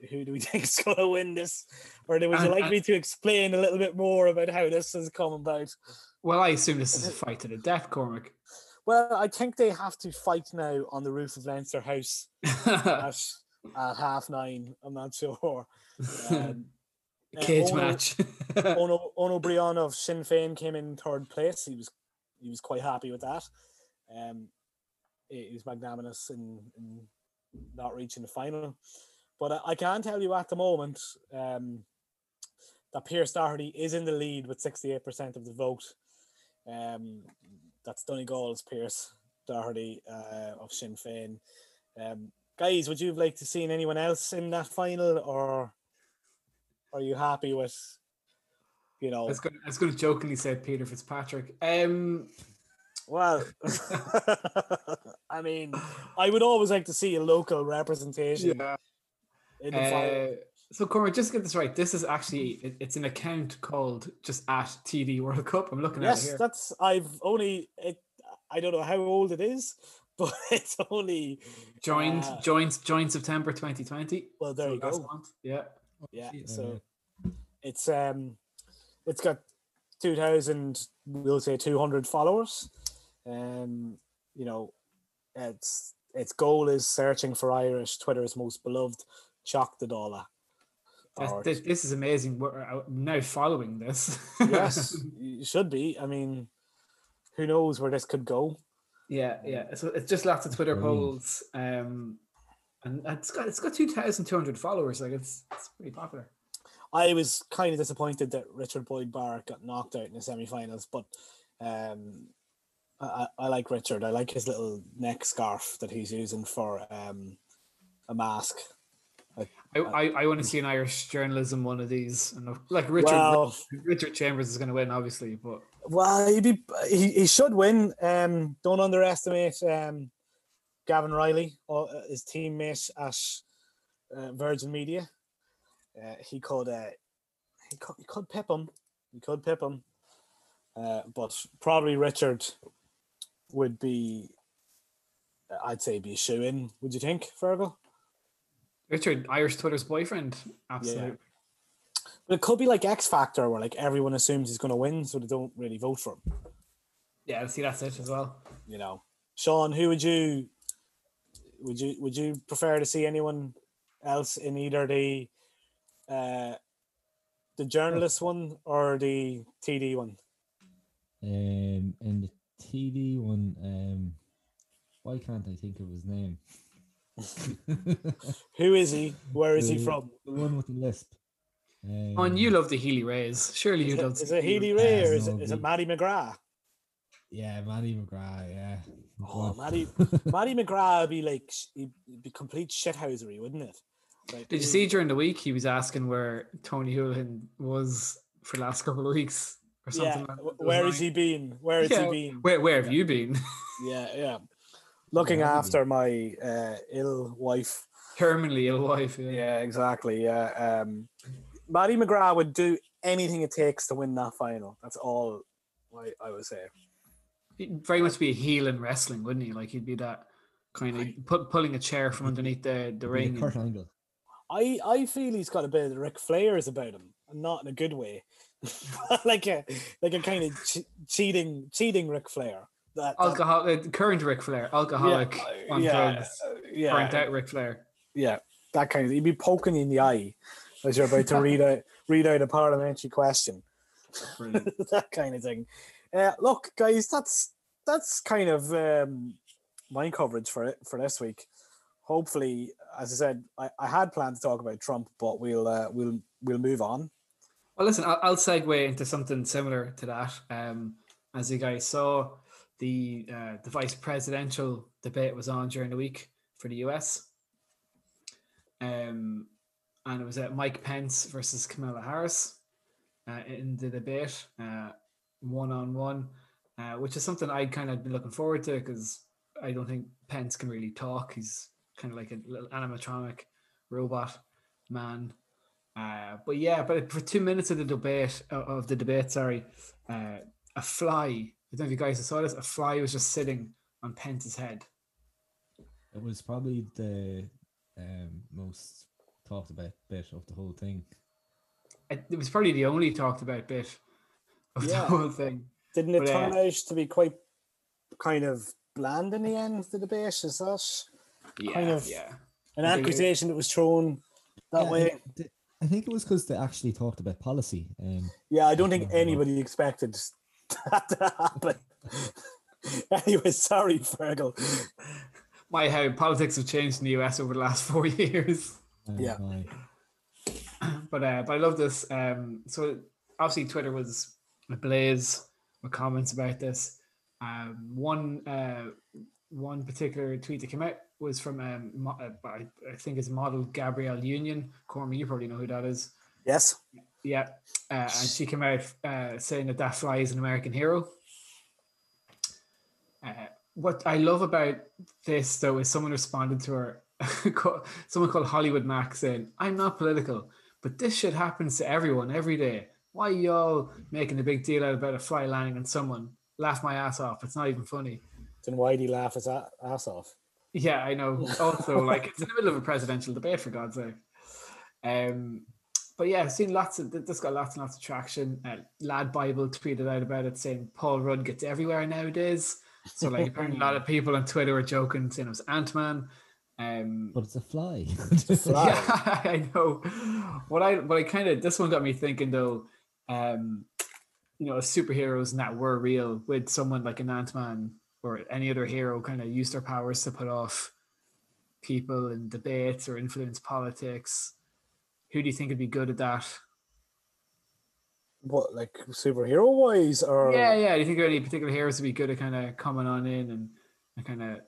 who do we think is going to win this? Or would you like me to explain a little bit more about how this has come about? Well, I assume this is a fight to the death, Cormac. Well, I think they have to fight now on the roof of Leinster House at 9:30. I'm not sure. Cage match. Ono Brian of Sinn Féin came in third place. He was quite happy with that. He was magnanimous in not reaching the final. But I can tell you at the moment that Pearse Doherty is in the lead with 68% of the vote. That's Donegal's Pearse Doherty of Sinn Féin. Guys, would you have liked to see anyone else in that final, or are you happy with, you know? I was going to jokingly say Peter Fitzpatrick. Well, I mean, I would always like to see a local representation. Yeah. In the final. So, Cormac, just to get this right, this is actually, it's an account called just @TD World Cup. I'm looking at it here. Yes, I don't know how old it is, but it's only... Joined September 2020. Well, there you go. Yeah. Yeah, so it's got 2,000, we'll say 200 followers. You know, its goal is searching for Irish Twitter's most beloved, Chock the Dollar. This is amazing. We're now following this. Yes, you should be. I mean, who knows where this could go? Yeah. So it's just lots of Twitter polls, and it's got 2,200 followers. Like it's pretty popular. I was kind of disappointed that Richard Boyd Barrett got knocked out in the semi-finals, but I like Richard. I like his little neck scarf that he's using for a mask. I want to see an Irish journalism one of these, and like Richard Chambers is going to win, obviously. But he should win. Don't underestimate Gavin Riley or his teammate at Virgin Media. He could pip him. He could pip him, but probably Richard would be. I'd say be a shoo-in. Would you think, Fergal? Richard, Irish Twitter's boyfriend. Absolutely. Yeah. But it could be like X Factor, where like everyone assumes he's going to win, so they don't really vote for him. Yeah, see, that's it as well. You know, Sean, who would you prefer to see anyone else in either the journalist one or the TD one? In the TD one, why can't I think of his name? Who is he? Where is he from? The one with the lisp. You love the Healy Rays. Surely you love. Is it Healy Ray or is it Matty McGrath? Yeah, Matty McGrath. Yeah. Oh, Matty McGrath would be like he'd be complete shithousery, wouldn't it? Like, did you see during the week he was asking where Tony Hoolan was for the last couple of weeks or something? Yeah. Like where has he been? Where has he been? Where have you been? Yeah. Looking after my ill wife. Terminally ill wife. Yeah, exactly. Yeah. Matty McGrath would do anything it takes to win that final. That's all I would say. He'd very much be a heel in wrestling, wouldn't he? Like he'd be that kind of pulling a chair from underneath the ring. Kurt Angle. I feel he's got a bit of the Ric Flair's about him, and not in a good way. like a kind of cheating Ric Flair. Current Ric Flair, alcoholic, on drugs, burnt out Ric Flair. Yeah, that kind of. He'd be poking you in the eye as you're about to read out a parliamentary question. That kind of thing. Look, guys, that's kind of my coverage for this week. Hopefully, as I said, I had planned to talk about Trump, but we'll move on. Well, listen, I'll segue into something similar to that. As you guys saw, the vice presidential debate was on during the week for the US. And it was Mike Pence versus Kamala Harris in the debate, one-on-one, which is something I kind of been looking forward to because I don't think Pence can really talk. He's kind of like a little animatronic robot man. But for 2 minutes of the debate, a fly... I don't know if you guys saw this. A fly was just sitting on Pence's head. It was probably the most talked about bit of the whole thing. It was probably the only talked about bit of the whole thing. Didn't it turn out to be quite kind of bland in the end, the debate. Is that an accusation that was thrown that way? I think it was because they actually talked about policy. I don't think anybody expected that to happen. Anyway, sorry, Fergal. My, how politics have changed in the US over the last 4 years. But I love this. So obviously Twitter was ablaze with comments about this. One particular tweet that came out was from I think it's model Gabrielle Union. Cormac, you probably know who that is. Yes. Yeah, and she came out saying that that fly is an American hero. What I love about this, though, is someone responded to her. Someone called Hollywood Mac saying, "I'm not political, but this shit happens to everyone every day. Why y'all making a big deal out about a fly landing on someone? Laugh my ass off. It's not even funny." Then why do you laugh his ass off? Yeah, I know. Also, like, it's in the middle of a presidential debate, for God's sake. But yeah, I've seen this got lots and lots of traction. Lad Bible tweeted out about it saying Paul Rudd gets everywhere nowadays. So, like, apparently a lot of people on Twitter were joking, saying it was Ant-Man. But it's a fly. It's a fly. Yeah, I know. What I kind of, this one got me thinking though, you know, superheroes and that were real, would someone like an Ant-Man or any other hero kind of use their powers to put off people in debates or influence politics? Who do you think would be good at that? What, like superhero wise, or yeah? Do you think any particular heroes would be good at kind of coming on in and kind of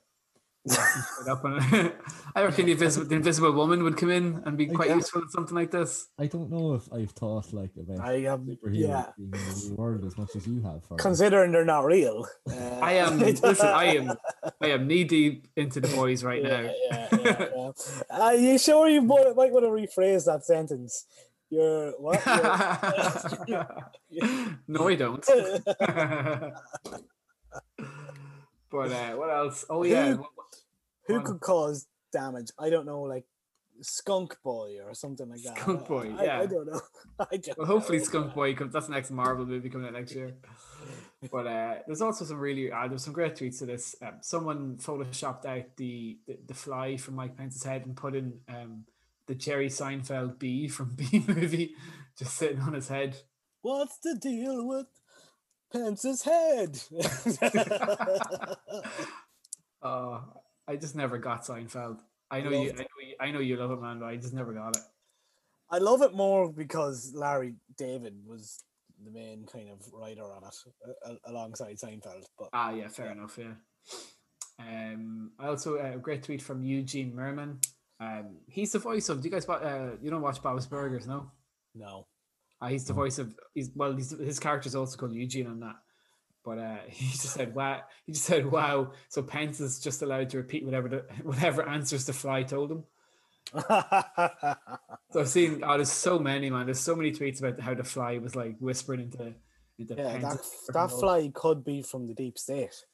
it up on it? I reckon the Invisible Woman would come in and be quite useful in something like this. I don't know if I've thought like about superheroes being in the real world as much as you have. Considering they're not real, I am knee deep into The Boys right now. Are you sure you might want to rephrase that sentence? You're what? No, I don't. But what else? Oh yeah, who could cause damage? I don't know, like Skunk Boy or something like that. Skunk Boy, I don't know. Hopefully Skunk Boy comes. That's the next Marvel movie coming out next year. But there's also some really there's some great tweets to this. Someone photoshopped out the fly from Mike Pence's head and put in the Jerry Seinfeld bee from Bee Movie just sitting on his head. What's the deal with Pence's head? I just never got Seinfeld. I know you love it, man, but I just never got it. I love it more because Larry David was the main kind of writer on it alongside Seinfeld. But fair enough. Yeah. I also a great tweet from Eugene Merman. He's the voice of. Do you guys you don't watch Bob's Burgers, no? No. He's the voice of. His character's also called Eugene on that. But he just said, "Wow!" He just said, "Wow!" So Pence is just allowed to repeat whatever answers the fly told him. So I've seen. There's so many, man. There's so many tweets about how the fly was like whispering into Pence. That fly could be from the deep state.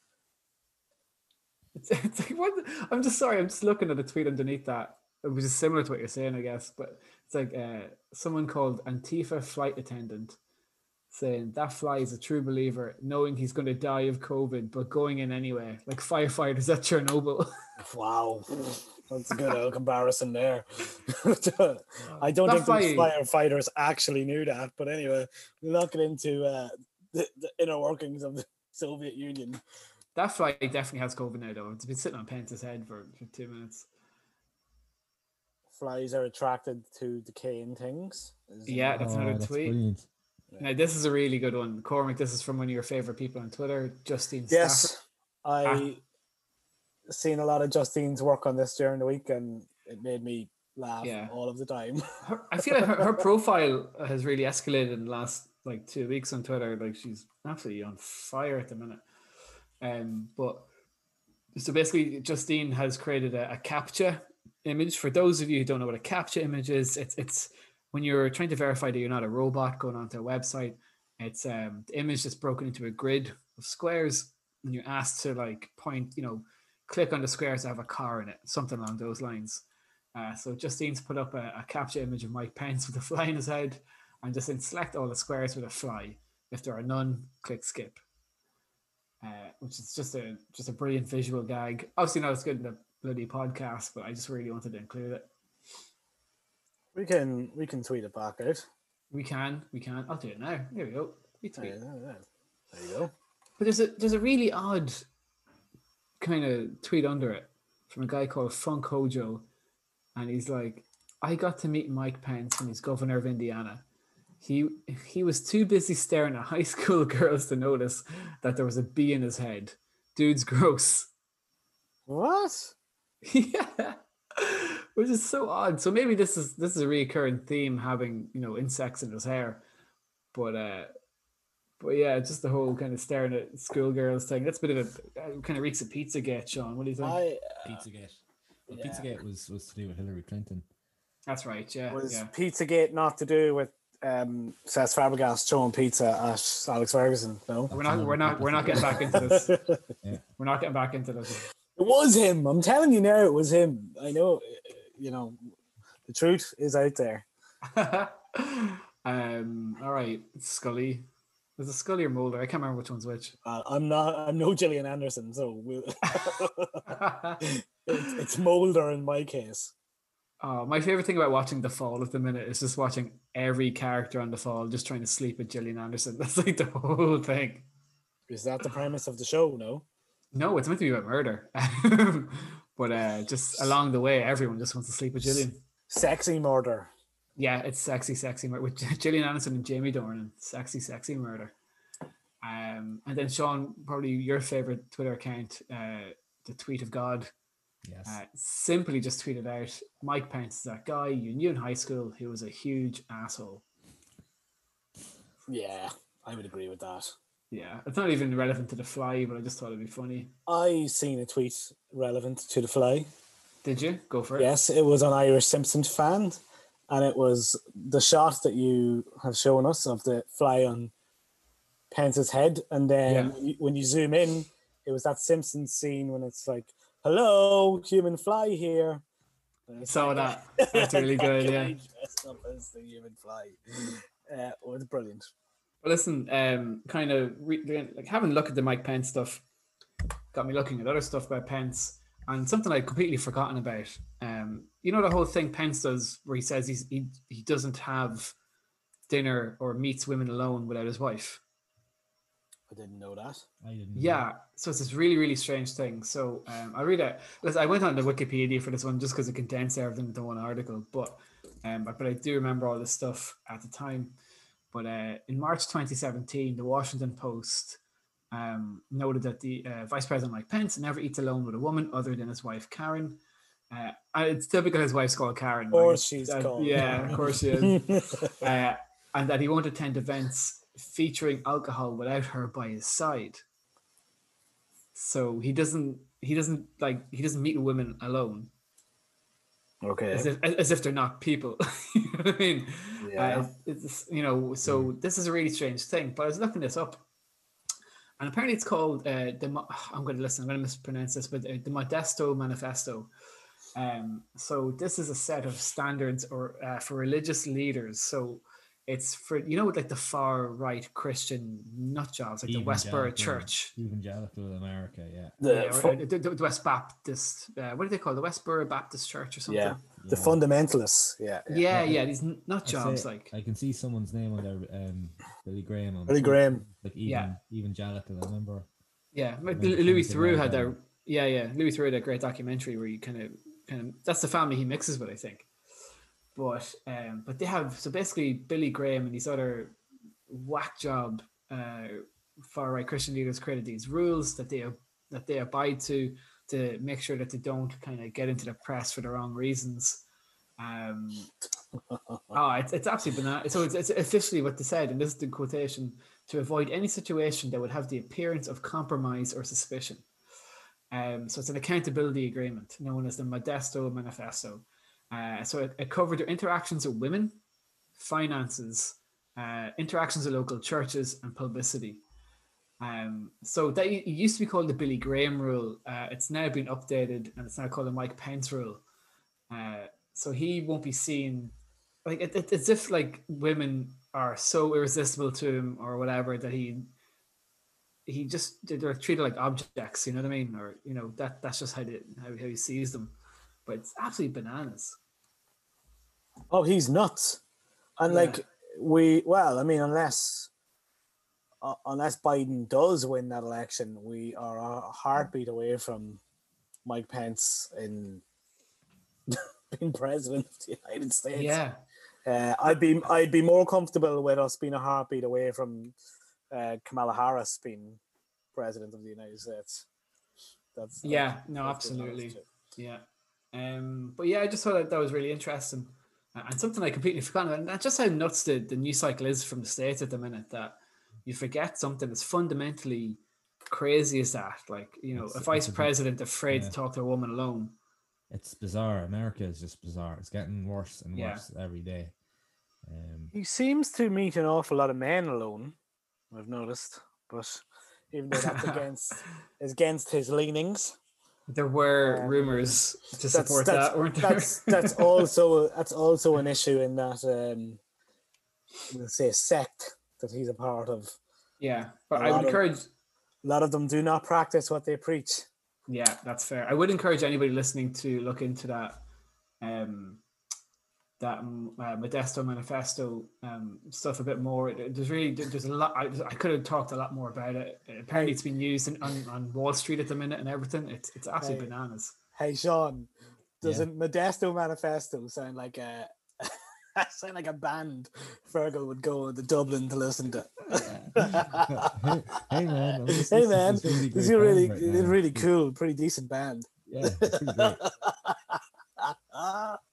It's like, what? I'm just sorry. I'm just looking at the tweet underneath that. It was just similar to what you're saying, I guess, but it's like someone called Antifa flight attendant saying that fly is a true believer, knowing he's going to die of COVID, but going in anyway, like firefighters at Chernobyl. Wow, that's a good old comparison there. I don't think those firefighters actually knew that, but anyway, we'll not get into the inner workings of the Soviet Union. That fly definitely has COVID now, though. It's been sitting on Pence's head for 2 minutes. Flies are attracted to decaying things. That's another tweet. Brilliant. Now, this is a really good one. Cormac, this is from one of your favourite people on Twitter, Justine Stafford. I've seen a lot of Justine's work on this during the week, and it made me laugh all of the time. I feel like her profile has really escalated in the last, like, 2 weeks on Twitter. Like, she's absolutely on fire at the minute. But, so basically, Justine has created a CAPTCHA image. For those of you who don't know what a CAPTCHA image is, it's when you're trying to verify that you're not a robot going onto a website. It's the image that's broken into a grid of squares, and you're asked to, like, point, you know, click on the squares to have a car in it, something along those lines. So Justine's put up a CAPTCHA image of Mike Pence with a fly in his head, and just select all the squares with a fly. If there are none, click skip. which is just a brilliant visual gag. Obviously not as good in the bloody podcast, but I just really wanted to include it. We can tweet it back out. We can. I'll do it now. Here we go. We tweet. There you go. But there's a really odd kind of tweet under it from a guy called Funk Hojo, and he's like, I got to meet Mike Pence when he's governor of Indiana. He was too busy staring at high school girls to notice that there was a bee in his head. Dude's gross. What? Yeah. Which is so odd. So maybe this is a recurring theme, having, you know, insects in his hair. But yeah, just the whole kind of staring at schoolgirls thing. That's a bit of a kind of reeks of Pizzagate, Sean. What do you think? Pizzagate. Well, yeah. Pizzagate was to do with Hillary Clinton. That's right. Yeah. Was Pizzagate not to do with Seth Fabregas throwing pizza at Alex Ferguson? No, we're not getting back into this. Yeah. We're not getting back into this. It was him. I'm telling you now, it was him. I know. You know, the truth is out there. All right, Scully. Was it Scully or Mulder? I can't remember which one's which. I'm no Gillian Anderson, so it's Mulder in my case. Oh, my favorite thing about watching The Fall at the minute is just watching every character on The Fall just trying to sleep with Gillian Anderson. That's like the whole thing. Is that the premise of the show? No. No, it's meant to be about murder. But just along the way, everyone just wants to sleep with Gillian. Sexy murder. Yeah, it's sexy murder with Gillian Anderson and Jamie Dornan. Sexy murder. And then Sean, probably your favorite Twitter account, the Tweet of God. Yes. Simply just tweeted out, Mike Pence is that guy you knew in high school who was a huge asshole. Yeah, I would agree with that. Yeah, it's not even relevant to The Fly, but I just thought it'd be funny. I seen a tweet relevant to The Fly. Did you? Go for it. Yes, it was an Irish Simpsons fan, and it was the shot that you have shown us of the fly on Pence's head, and then when you zoom in, it was that Simpsons scene when it's like, hello, human fly here. Saw that. That's really good, yeah. Dressed up as the human fly. It was brilliant. Well, listen, kind of like having a look at the Mike Pence stuff got me looking at other stuff about Pence, and something I'd completely forgotten about. You know the whole thing Pence does where he says he doesn't have dinner or meets women alone without his wife. I didn't know that. I didn't know that. So it's this really, really strange thing. So I'll read it. Listen, I went on the Wikipedia for this one just because it condensed everything into one article. But I do remember all this stuff at the time. But in March 2017, the Washington Post noted that the Vice President Mike Pence never eats alone with a woman other than his wife, Karen. It's typical his wife's called Karen. Of course she's called. Yeah, of course she is. And that he won't attend events featuring alcohol without her by his side. So he doesn't meet women alone. Okay. As if they're not people. You know what I mean? Yeah. It's, you know, so this is a really strange thing, but I was looking this up, and apparently it's called I'm going to mispronounce this, but the Modesto Manifesto. So this is a set of standards or for religious leaders. So it's for, you know, like the far right Christian nutjobs, like the Westboro Church, Evangelical America, yeah, the West Baptist, what do they call it? The Westboro Baptist Church or something? Yeah, the fundamentalists, yeah. These nutjobs, like I can see someone's name on there, Billy Graham. Like Evangelical, I remember. Yeah, Louis Theroux had their Louis Theroux had a great documentary where you kind of that's the family he mixes with, I think. But they have, so basically Billy Graham and these other whack job far right Christian leaders created these rules that they abide to make sure that they don't kind of get into the press for the wrong reasons. It's absolutely banana. So it's officially what they said, and this is the quotation: to avoid any situation that would have the appearance of compromise or suspicion. So it's an accountability agreement known as the Modesto Manifesto. So it covered their interactions with women, finances, interactions with local churches, and publicity. So that it used to be called the Billy Graham rule. It's now been updated, and it's now called the Mike Pence rule. So he won't be seen, like it's as if like women are so irresistible to him or whatever that he he just, they're treated like objects, you know what I mean? Or, you know, that's just how he sees them. But it's absolutely bananas. Oh, he's nuts. And yeah. Unless Biden does win that election, we are a heartbeat away from Mike Pence in being president of the United States. Yeah, I'd be more comfortable with us being a heartbeat away from Kamala Harris being president of the United States. Absolutely. Yeah, but yeah, I just thought that was really interesting and something I completely forgot. And that's just how nuts the news cycle is from the States at the minute, that you forget something as fundamentally crazy as that. Like, you know, a vice president afraid to talk to a woman alone. It's bizarre. America is just bizarre. It's getting worse and worse every day. He seems to meet an awful lot of men alone, I've noticed. But even though that's against his leanings. There were rumors to support that, weren't there? That's also an issue in that, we'll say, sect that he's a part of. Yeah, but I would encourage... a lot of them do not practice what they preach. Yeah, that's fair. I would encourage anybody listening to look into that Modesto Manifesto stuff a bit more. There's a lot. I could have talked a lot more about it. Apparently it's been used on Wall Street at the minute and everything. It's absolutely bananas. Hey, Sean, doesn't Modesto Manifesto sound like a... sound like a band Fergal would go to Dublin to listen to. Hey man, this is really cool, pretty decent band. Yeah, pretty great.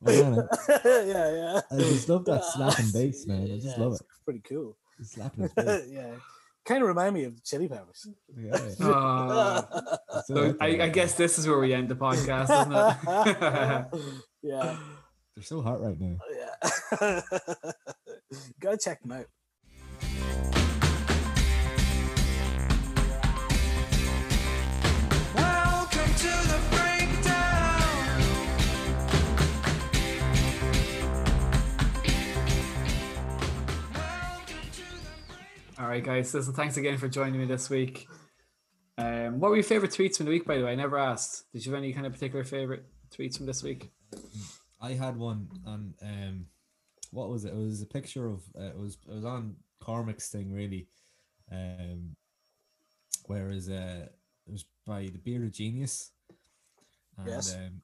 Yeah. I just love that slapping bass, man. I just love it. It's pretty cool. It's slapping his bass. Yeah. Kind of remind me of the Chili Peppers. Yeah. So I guess this is where we end the podcast, isn't it? Yeah. They're so hot right now. Yeah. Go check them out. Welcome to the breakdown. All right, guys. Listen, thanks again for joining me this week. What were your favorite tweets from the week, by the way? I never asked. Did you have any kind of particular favorite tweets from this week? I had one, and what was it? It was a picture of it was on Cormac's thing, really. Whereas it was by the Bearded Genius, and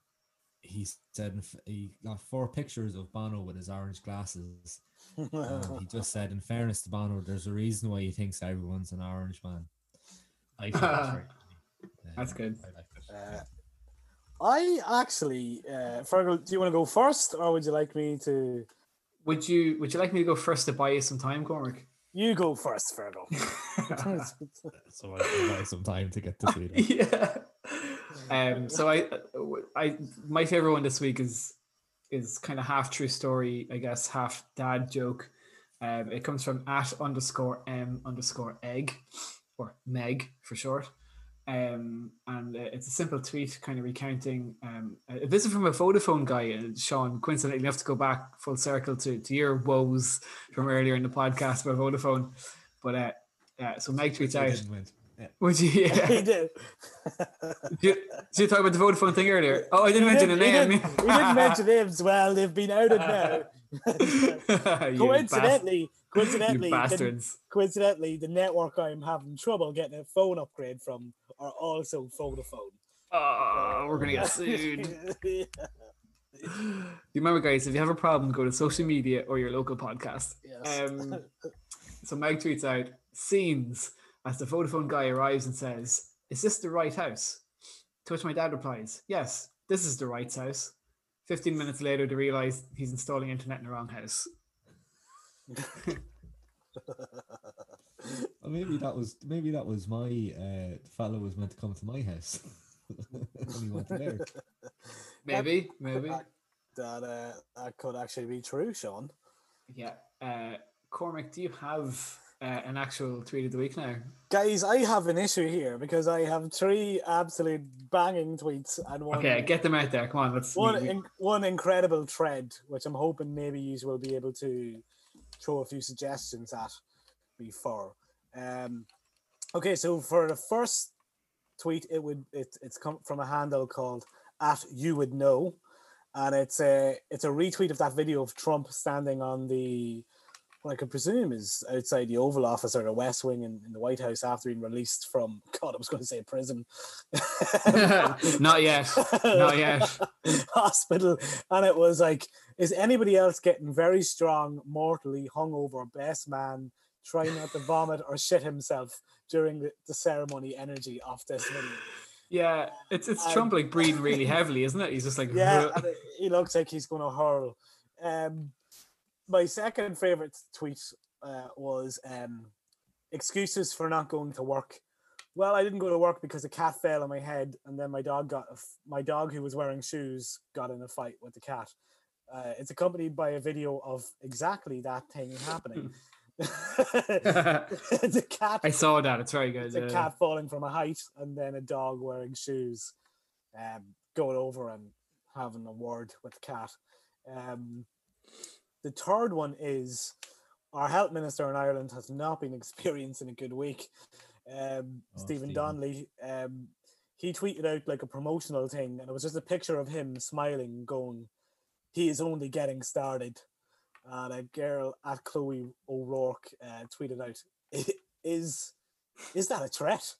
he said he got 4 pictures of Bono with his orange glasses, and he just said, "In fairness to Bono, there's a reason why he thinks everyone's an orange man." I think that's right. That's good. I like that. I actually, Fergal, do you want to go first, or would you like me to? Would you like me to go first to buy you some time, Cormac? You go first, Fergal. So I can buy some time to get to see that. Yeah. So I my favorite one this week is kind of half true story, I guess, half dad joke. It comes from @_m_egg, or Meg for short. And it's a simple tweet kind of recounting a visit from a Vodafone guy, Sean, coincidentally enough to go back full circle to your woes from earlier in the podcast about Vodafone. But so Meg tweets out, would you? Yeah. He did. Did you talk about the Vodafone thing earlier? Oh, I didn't mention a name. We didn't mention names. Well, they've been outed now. Coincidentally, the network I'm having trouble getting a phone upgrade from are also Vodafone. Oh, we're gonna get sued. Remember, guys, if you have a problem, go to social media or your local podcast. Yes. So Meg tweets out scenes as the Vodafone guy arrives and says, "Is this the right house?" To which my dad replies, "Yes, this is the right house." 15 minutes later, they realize he's installing internet in the wrong house. Well, maybe that was my fellow was meant to come to my house. He went there. Maybe that could actually be true, Sean. Yeah. Cormac, do you have an actual tweet of the week now? Guys, I have an issue here because I have 3 absolute banging tweets and one. Okay, get them out there. Come on, let's. One incredible thread, which I'm hoping maybe you will be able to throw a few suggestions at me for. Okay, so for the first tweet, it's come from a handle called @YouWouldKnow, and it's a retweet of that video of Trump standing on the, what I could presume is outside the Oval Office or the West Wing in the White House after being released from, God, I was going to say prison. Not yet. Hospital. And it was like, is anybody else getting very strong, mortally hungover, best man, trying not to vomit or shit himself during the ceremony energy of this minute? Yeah, it's Trump like breathing really heavily, isn't it? He's just like... Yeah, and he looks like he's going to hurl. My second favourite tweet was excuses for not going to work. Well, I didn't go to work because a cat fell on my head, and then my dog who was wearing shoes got in a fight with the cat. It's accompanied by a video of exactly that thing happening. The cat. I saw that. It's very good. The cat falling from a height, and then a dog wearing shoes going over and having a word with the cat. The third one is our health minister in Ireland has not been experiencing a good week. Stephen Donnelly, he tweeted out like a promotional thing, and it was just a picture of him smiling, going, "He is only getting started." And a girl at Chloe O'Rourke tweeted out, "Is that a threat?"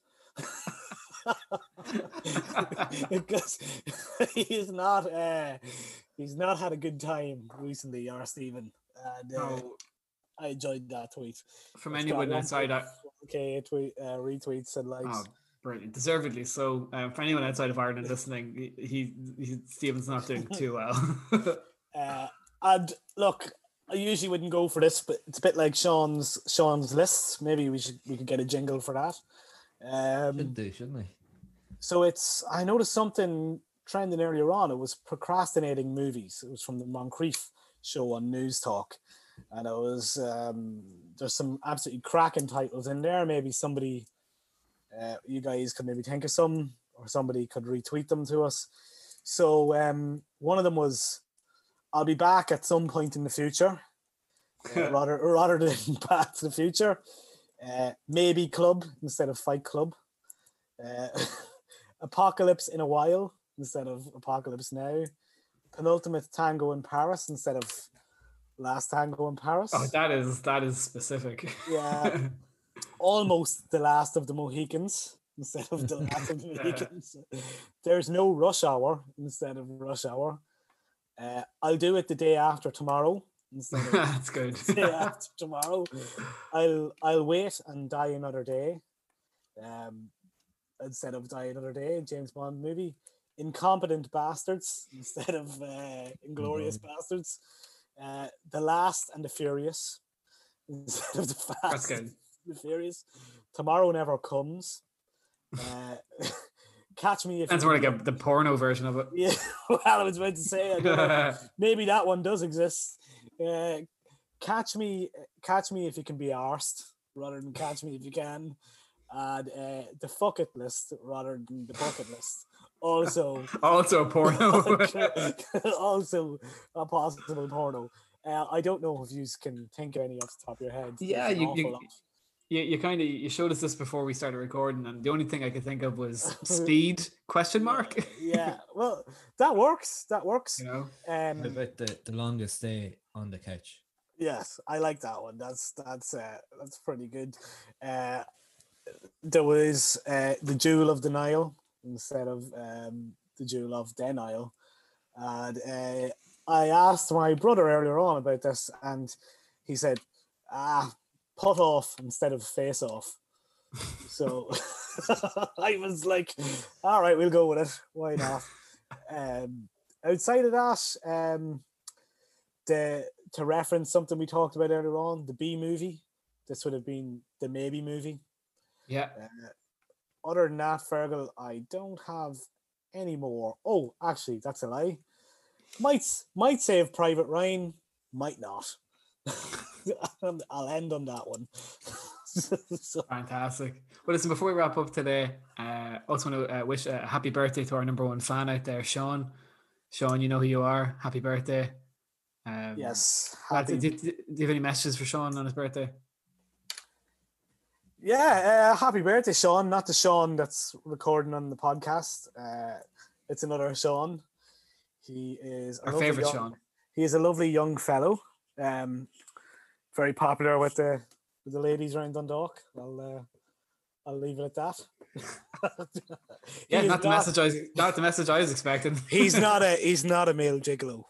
Because he's not had a good time recently, our Stephen. And I enjoyed that tweet from anyone outside. Retweets and likes. Oh, brilliant, deservedly so. For anyone outside of Ireland listening, Stephen's not doing too well. And look, I usually wouldn't go for this, but it's a bit like Sean's lists. Maybe we could get a jingle for that. Shouldn't we? So I noticed something trending earlier on. It was procrastinating movies. It was from the Moncrief show on News Talk, and it was there's some absolutely cracking titles in there. Maybe somebody, you guys could maybe think of some, or somebody could retweet them to us. So one of them was, "I'll be back at some point in the future," rather than Back to the Future. Maybe Club instead of Fight Club. Apocalypse in a While instead of Apocalypse Now. Penultimate Tango in Paris instead of Last Tango in Paris. Oh, that is specific. Yeah. Almost The Last of the Mohicans instead of The Last of the Mohicans. There's No Rush Hour instead of Rush Hour. I'll do it the day after tomorrow. That's good. Yeah, tomorrow. I'll wait and die another day. Instead of Die Another Day, James Bond movie. Incompetent Bastards instead of Inglorious Bastards. The Last and the Furious instead of The Fast. That's good. The Furious. Tomorrow Never Comes. Catch Me If That's where I get the porno version of it. Yeah, well, I was about to say, I don't know. Maybe that one does exist. Catch me if you can be arsed, rather than Catch Me If You Can, and the Fuck It List rather than the Bucket List. Also a porno. Also a possible porno. I don't know if you can think of any off the top of your head. Yeah, you kind of, you showed us this before we started recording, and the only thing I could think of was Speed ? Yeah, well, that works. You know, what about the longest day on the couch? Yes, I like that one. That's pretty good. There was the Jewel of the Nile instead of the Jewel of Denial, and I asked my brother earlier on about this, and he said, Put Off instead of Face Off. So I was like, all right, we'll go with it. Why not? Outside of that, to reference something we talked about earlier on, the B movie, this would have been the Maybe movie. Yeah. Other than that, Fergal, I don't have any more. Oh, actually, that's a lie. Might Save Private Ryan, might not. I'll end on that one. Fantastic. Well, listen, before we wrap up today, also want to wish a happy birthday to our number one fan out there, Sean, you know who you are. Happy birthday. Yes, do you have any messages for Sean on his birthday? Yeah, happy birthday, Sean. Not the Sean that's recording on the podcast. It's another Sean. He is our favourite Sean. He is a lovely young fellow. Very popular with the ladies around Dundalk. I'll leave it at that. Yeah, not the message I was expecting. He's not a male gigolo.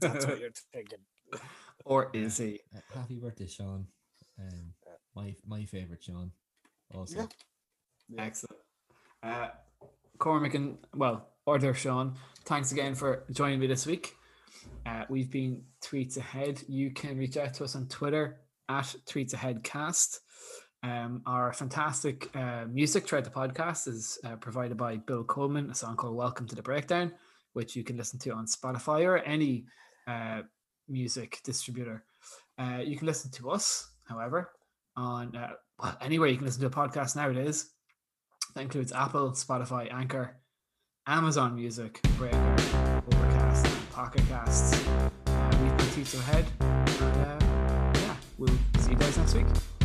That's what you're thinking. Or is he? Happy birthday, Sean. My favourite Sean. Also. Yeah. Excellent. Cormac and Order Sean, thanks again for joining me this week. We've been Tweets Ahead. You can reach out to us on Twitter @TweetsAheadCast. Our fantastic music throughout the podcast is provided by Bill Coleman, a song called Welcome to the Breakdown, which you can listen to on Spotify or any music distributor. You can listen to us, however, on anywhere you can listen to a podcast nowadays. That includes Apple, Spotify, Anchor, Amazon Music, Breaker, Overcast, Pocket Casts. We've been Tweets Ahead. And, we'll see you guys next week.